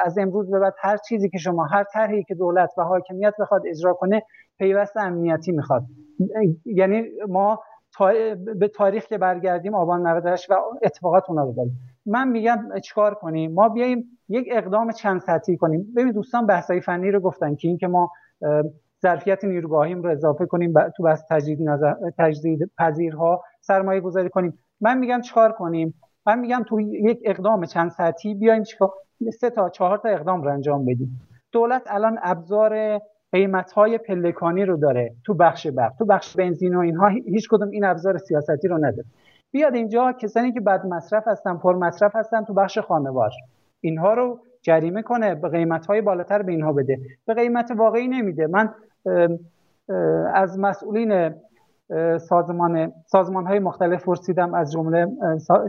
از امروز به بعد هر چیزی که شما، هر طرحی که دولت و حاکمیت بخواد اجرا کنه پیوست امنیتی میخواد. یعنی ما به تاریخ که برگردیم آبان 98 و اتفاقات اونا رو داریم. من میگم چیکار کنیم؟ ما بیایم یک اقدام چند سطحی کنیم. ببین دوستان بحث‌های فنی رو گفتن که اینکه ما ظرفیت نیروگاهیم رو اضافه کنیم تو بحث تجدید پذیرها سرمایه گذاری کنیم. من میگم چیکار کنیم؟ من میگم تو یک اقدام چند سطحی بیایم 3 تا 4 تا اقدام رو انجام بدیم. دولت الان ابزار قیمت‌های پلکانی رو داره تو بخش برق، تو بخش بنزین و اینها هیچ کدوم این ابزار سیاستی رو نداره. بیاد اینجا کسانی که بد مصرف هستن، پر مصرف هستن تو بخش خانوار، اینها رو جریمه کنه، به قیمت‌های بالاتر به اینها بده، به قیمت واقعی نمیده. من از مسئولین سازمان‌های مختلف پرسیدم، از جمله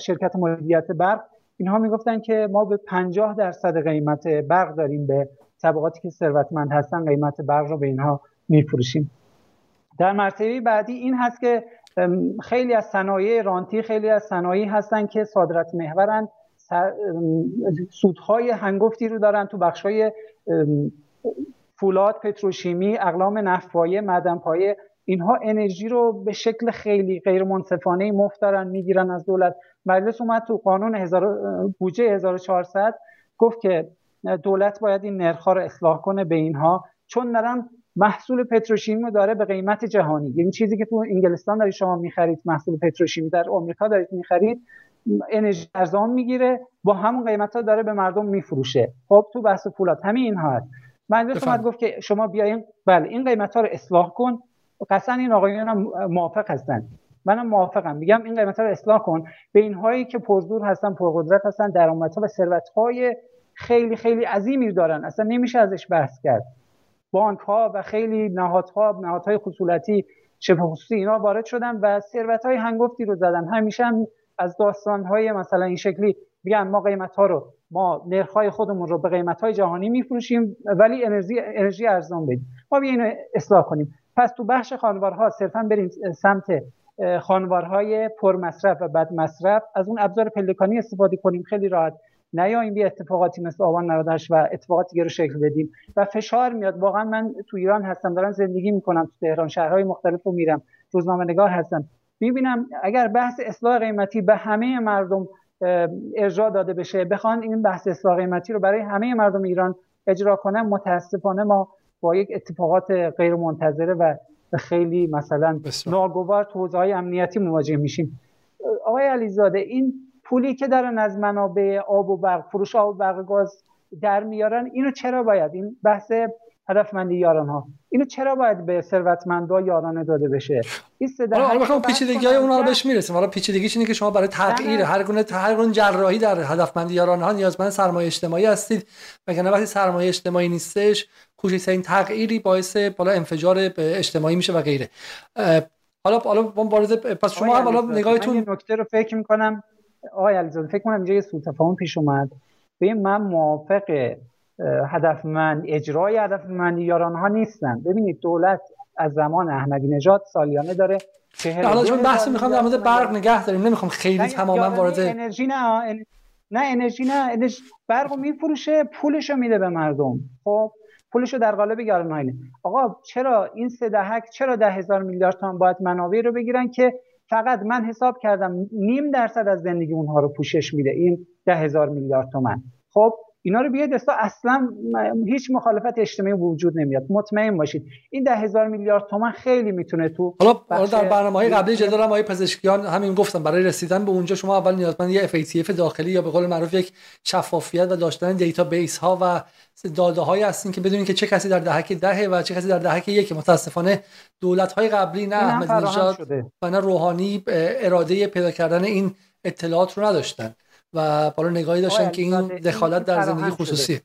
شرکت مدیریت برق، اینها میگفتن که ما به 50% قیمت برق داریم، به طبقاتی که ثروتمند هستن قیمت برق رو به اینها میفروشیم. در مرتبه بعدی این هست که خیلی از صنایع رانتی، خیلی از صنایع هستن که صادرات محورن، سودهای هنگفتی رو دارن تو بخش‌های فولاد، پتروشیمی، اقلام نفت‌پایه، معدن‌پایه. اینها انرژی رو به شکل خیلی غیر منصفانه مفت دارن میگیرن از دولت. مجلس اومد تو قانون بودجه 1400 گفت که دولت باید این نرخ‌ها رو اصلاح کنه به اینها، چون دارن محصول پتروشیمی رو داره به قیمت جهانی. یعنی چیزی که تو انگلستان دارید شما می‌خرید، محصول پتروشیمی در آمریکا دارید می‌خرید، انرژی ارزان می‌گیره، با همون قیمت‌ها داره به مردم می‌فروشه. خب تو بحث فولاد همین اینها هست. مجلس اومد گفت که شما بیاین بله این قیمت‌ها رو اصلاح کن. قطعاً این آقایون هم موافق هستن، منم موافقم، میگم این قیمت‌ها رو اصلاح کن به اینهایی که پرزور هستن، پرقدرت هستن، درآمدها و ثروت‌های خیلی خیلی عظیمی دارن، اصلا نمیشه ازش بحث کرد. بانک ها و خیلی نهادهای خصولتی، شبه خصوصی، اینا وارد شدن و ثروت های هنگفتی رو زدن. همیشه هم از داستان های مثلا این شکلی میگن ما قیمت ها رو، ما نرخ های خودمون رو به قیمت های جهانی میفروشیم ولی انرژی ارزان بدیم. ما بیا اینو اصلاح کنیم. پس تو بخش خانوارها صرفا بریم سمت خانوارهای پرمصرف و بد مصرف، از اون ابزار پلکانی استفاده کنیم خیلی راحت. نیاییم بی اتفاقاتی مثل آبان 98 و اتفاقاتی رو شکل بدیم و فشار میاد. واقعا من تو ایران هستم، دارم زندگی میکنم، تو تهران شهرهای مختلف رو میرم، روزنامه نگار هستم، میبینم اگر بحث اصلاح قیمتی به همه مردم ارجاع داده بشه، بخوان این بحث اصلاح قیمتی رو برای همه مردم ایران اجرا کنن، متاسفانه ما با یک اتفاقات غیر منتظره و خیلی مثلا ناگوار تو حوزه‌های امنیتی مواجه میشیم. آقای علیزاده، این پولی که دارن از منابع آب و برق، فروش آب و برق، گاز در میارن، اینو چرا باید، این بحث هدفمندی یارانه‌ها. اینو چرا باید به ثروتمندا یارانه داده بشه؟ این سده حالا بخوام پیچیدگی‌های اون‌ها رو بهش میرسیم. حالا پیچیدگیش اینه که شما برای تغییر هر گونه جراحی در هدفمندی یارانه‌ها نیازمند سرمایه اجتماعی هستید، مگر نه وقتی سرمایه اجتماعی نیستش کوچکترین تغییری باعث بالا انفجار اجتماعی میشه و غیره. حالا پس شما حالا نگاهتون، من نکته رو فکر می‌کنم آقای علیزاده، فکر کنم اینجا یه سوء تفاهم پیش اومد. ببین من موافق هدفمند اجرای هدفمند یارانه‌ها نیستم. ببینید دولت از زمان احمدی نژاد سالیانه داره چهره. حالا چون بحث می‌خوام در مورد برق نگه داریم، نمی‌خوام خیلی تماماً وارد انرژی برقو میفروشه، پولشو میده به مردم، خب پولشو در قالب یارانه‌ای. آقا چرا این سه دهک، چرا 10,000 میلیارد تومان باید منابع رو بگیرن که فقط من حساب کردم 0.5% از زندگی اونها رو پوشش میده این 10,000 میلیارد تومان؟ خب اینا رو بیاید استا، اصلا هیچ مخالفت اجتماعی وجود نمیاد، مطمئن باشید. این 10,000 میلیارد تومان خیلی میتونه تو حالا در برنامه‌های قبلی جدال هم آقای پزشکیان همین گفتم، برای رسیدن به اونجا شما اول نیازمند یه FATF داخلی یا به قول معروف یک شفافیت و داشتن دیتابیس ها و داده‌هایی هستین که بدونین که چه کسی در دهه 10 و چه کسی در دهه 1. متاسفانه دولت‌های قبلی، نه احمدی نژاد و نه روحانی، اراده پیدا کردن این اطلاعات رو نداشتن و بالا نگاهی داشتن که این دخالت در زندگی خصوصی شده.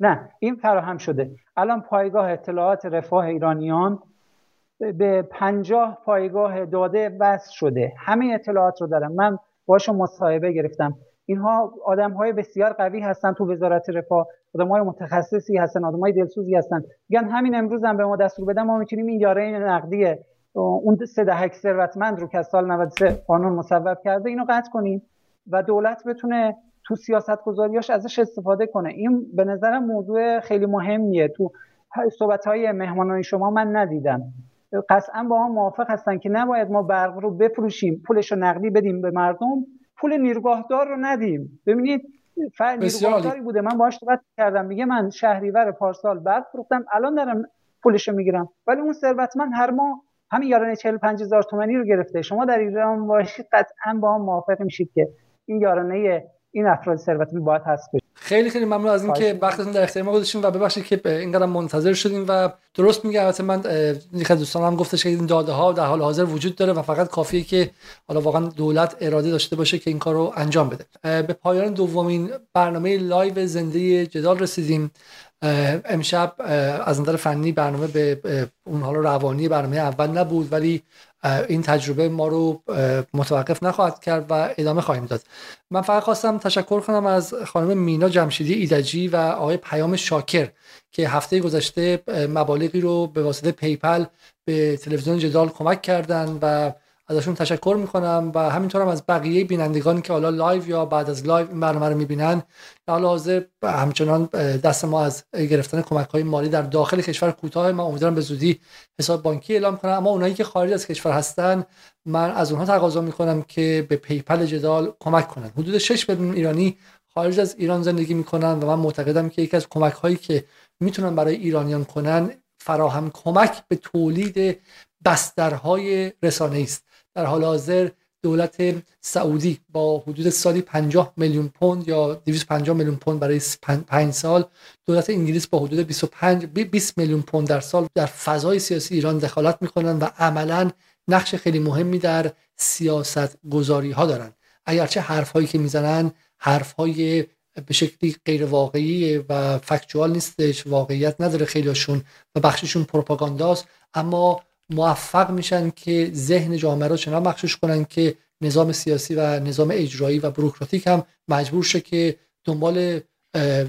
نه این فراهم شده. الان پایگاه اطلاعات رفاه ایرانیان به 50 پایگاه داده وصل شده، همه اطلاعات رو دارم. من باشون مصاحبه گرفتم. اینها آدم‌های بسیار قوی هستن تو وزارت رفاه، آدم‌های متخصصی هستن، آدم‌های دلسوزی هستن. میگن همین امروز هم به ما دستور بدن ما میتونیم این یاره نقدی اون 3 دهک ثروتمند رو که سال 93 قانون مصوب کرده اینو قطع کنیم و دولت بتونه تو سیاست‌گذاری‌هاش ازش استفاده کنه. این به نظرم موضوع خیلی مهمیه. تو صحبت‌های مهمانان شما من ندیدم. قطعاً با هم موافق هستن که نباید ما برق رو بفروشیم، پولش رو نقدی بدیم به مردم، پول نیروگاهدار رو ندیم. ببینید نیروگاهداری بوده، من باهاش صحبت کردم، میگه من شهریور پارسال برق فروختم، الان دارم پولش رو میگیرم، ولی اون ثروتمند هر ماه همین یارانه 45,000 تومانی رو گرفته. شما در ایران باشید قطعاً با هم موافق میشید که این یارانه این افراد ثروتمند باید هست بشه. خیلی خیلی ممنون از اینکه وقتتون در اختیار ما گذاشتین و ببخشید که اینقدر منتظر شدیم. و درست میگه، البته من یکی از دوستانم گفتش که این داده ها در حال حاضر وجود داره و فقط کافیه که حالا واقعا دولت اراده داشته باشه که این کارو انجام بده. به پایان دومین برنامه لایو زنده جدال رسیدیم. امشب از نظر فنی برنامه به اون حالا روانی برنامه اول نبود، ولی این تجربه ما رو متوقف نخواهد کرد و ادامه خواهیم داد. من فقط خواستم تشکر کنم از خانم مینا جمشیدی ایدجی و آقای پیام شاکر که هفته گذشته مبالغی رو به واسطه پیپل به تلویزیون جدال کمک کردن و ازشون تشکر میکنم. و همینطورم از بقیه بینندگانی که حالا لایو یا بعد از لایو این برنامه رو میبینن. در حال حاضر همچنان دست ما از گرفتن کمک‌های مالی در داخل کشور کوتاه. من امیدوارم به زودی حساب بانکی اعلام کنم، اما اونایی که خارج از کشور هستن من از اونها تقاضا میکنم که به پیپل جدال کمک کنن. حدود 6 میلیون ایرانی خارج از ایران زندگی میکنن و من معتقدم که یکی از کمک‌هایی که میتونن برای ایرانیان کنن فراهم کمک به تولید بسترهای رسانه‌ای است. در حال حاضر دولت سعودی با حدود سالی 50 میلیون پوند یا 250 میلیون پوند برای 5 سال، دولت انگلیس با حدود 20 میلیون پوند در سال در فضای سیاسی ایران دخالت میکنن و عملا نقش خیلی مهمی در سیاست گذاری ها دارن، اگرچه حرف هایی که میزنن حرف های به شکلی غیر واقعی و فکتوال نیستش، واقعیت نداره خیلیشون و بخششون پروپاگانداست، اما موفق میشن که ذهن جامعه رو چنان مخشوش کنن که نظام سیاسی و نظام اجرایی و بروکراتیک هم مجبور شه که دنبال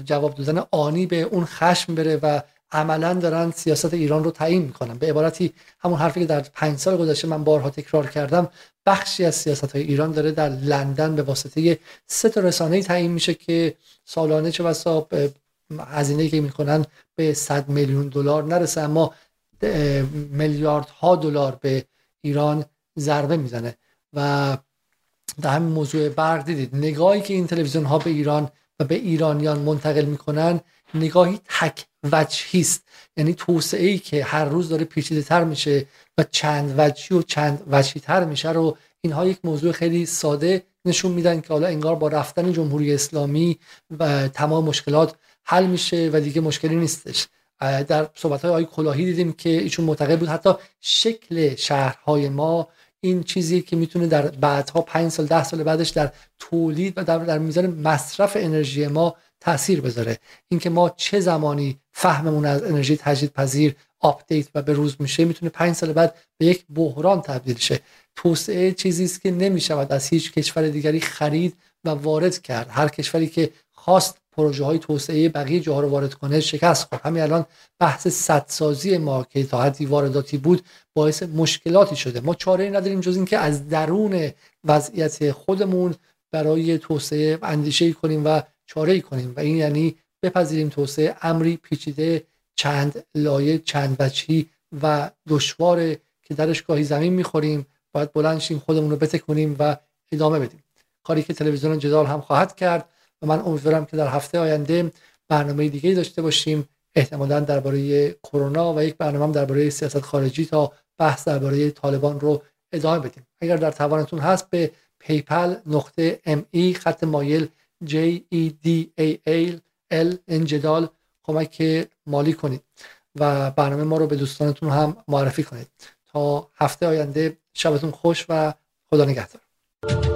جواب دادن آنی به اون خشم بره و عملا دارن سیاست ایران رو تعیین میکنن. به عبارتی همون حرفی که در 5 سال گذشته من بارها تکرار کردم، بخشی از سیاست‌های ایران داره در لندن به واسطه 3 تا رسانه‌ای تعیین میشه که سالانه چه بسا هزینه‌ای که میکنن به 100 میلیون دلار نرسه، اما میلیاردها دلار به ایران ضربه میزنه. و در همین موضوع برق دیدید نگاهی که این تلویزیون ها به ایران و به ایرانیان منتقل میکنن نگاهی تک وجهی است، یعنی توسعه ای که هر روز داره پیچیده تر میشه و چند وجهی و چند وجهی تر میشه رو اینها یک موضوع خیلی ساده نشون میدن که حالا انگار با رفتن جمهوری اسلامی و تمام مشکلات حل میشه و دیگه مشکلی نیستش. در صحبت‌های آقای کلاهی دیدیم که ایشون معتقد بود حتی شکل شهرهای ما این چیزی که میتونه در بعدها 5 سال 10 سال بعدش در تولید و در میزان مصرف انرژی ما تاثیر بذاره. اینکه ما چه زمانی فهممون از انرژی تجدیدپذیر آپدیت و به روز میشه میتونه 5 سال بعد به یک بحران تبدیل شه. توسعه چیزی است که نمیشود از هیچ کشور دیگری خرید و وارد کرد. هر کشوری که خواست پروژه های توسعه بقیه جاها رو وارد کنه شکست خورد. همین الان بحث سدسازی ما که تا حدی وارداتی بود باعث مشکلاتی شده. ما چاره ای نداریم جز اینکه از درون وضعیت خودمون برای توسعه اندیشه‌ای کنیم و چاره ای کنیم و این یعنی بپذیریم توسعه امری پیچیده، چند لایه، چند وجهی و دشواره که درش گاهی زمین میخوریم، باید بلند شیم، خودمون رو بتکونیم و ادامه بدیم. کاری که تلویزیون جدال هم خواهد کرد و من امیدوارم که در هفته آینده برنامه دیگه‌ای داشته باشیم، احتمالاً درباره کرونا و یک برنامه هم درباره سیاست خارجی تا بحث درباره طالبان رو ادامه بدیم. اگر در توانتون هست به paypal.me خط مایل jedaal جدال کمک مالی کنید و برنامه ما رو به دوستانتون هم معرفی کنید. تا هفته آینده شبتون خوش و خدا نگهدار.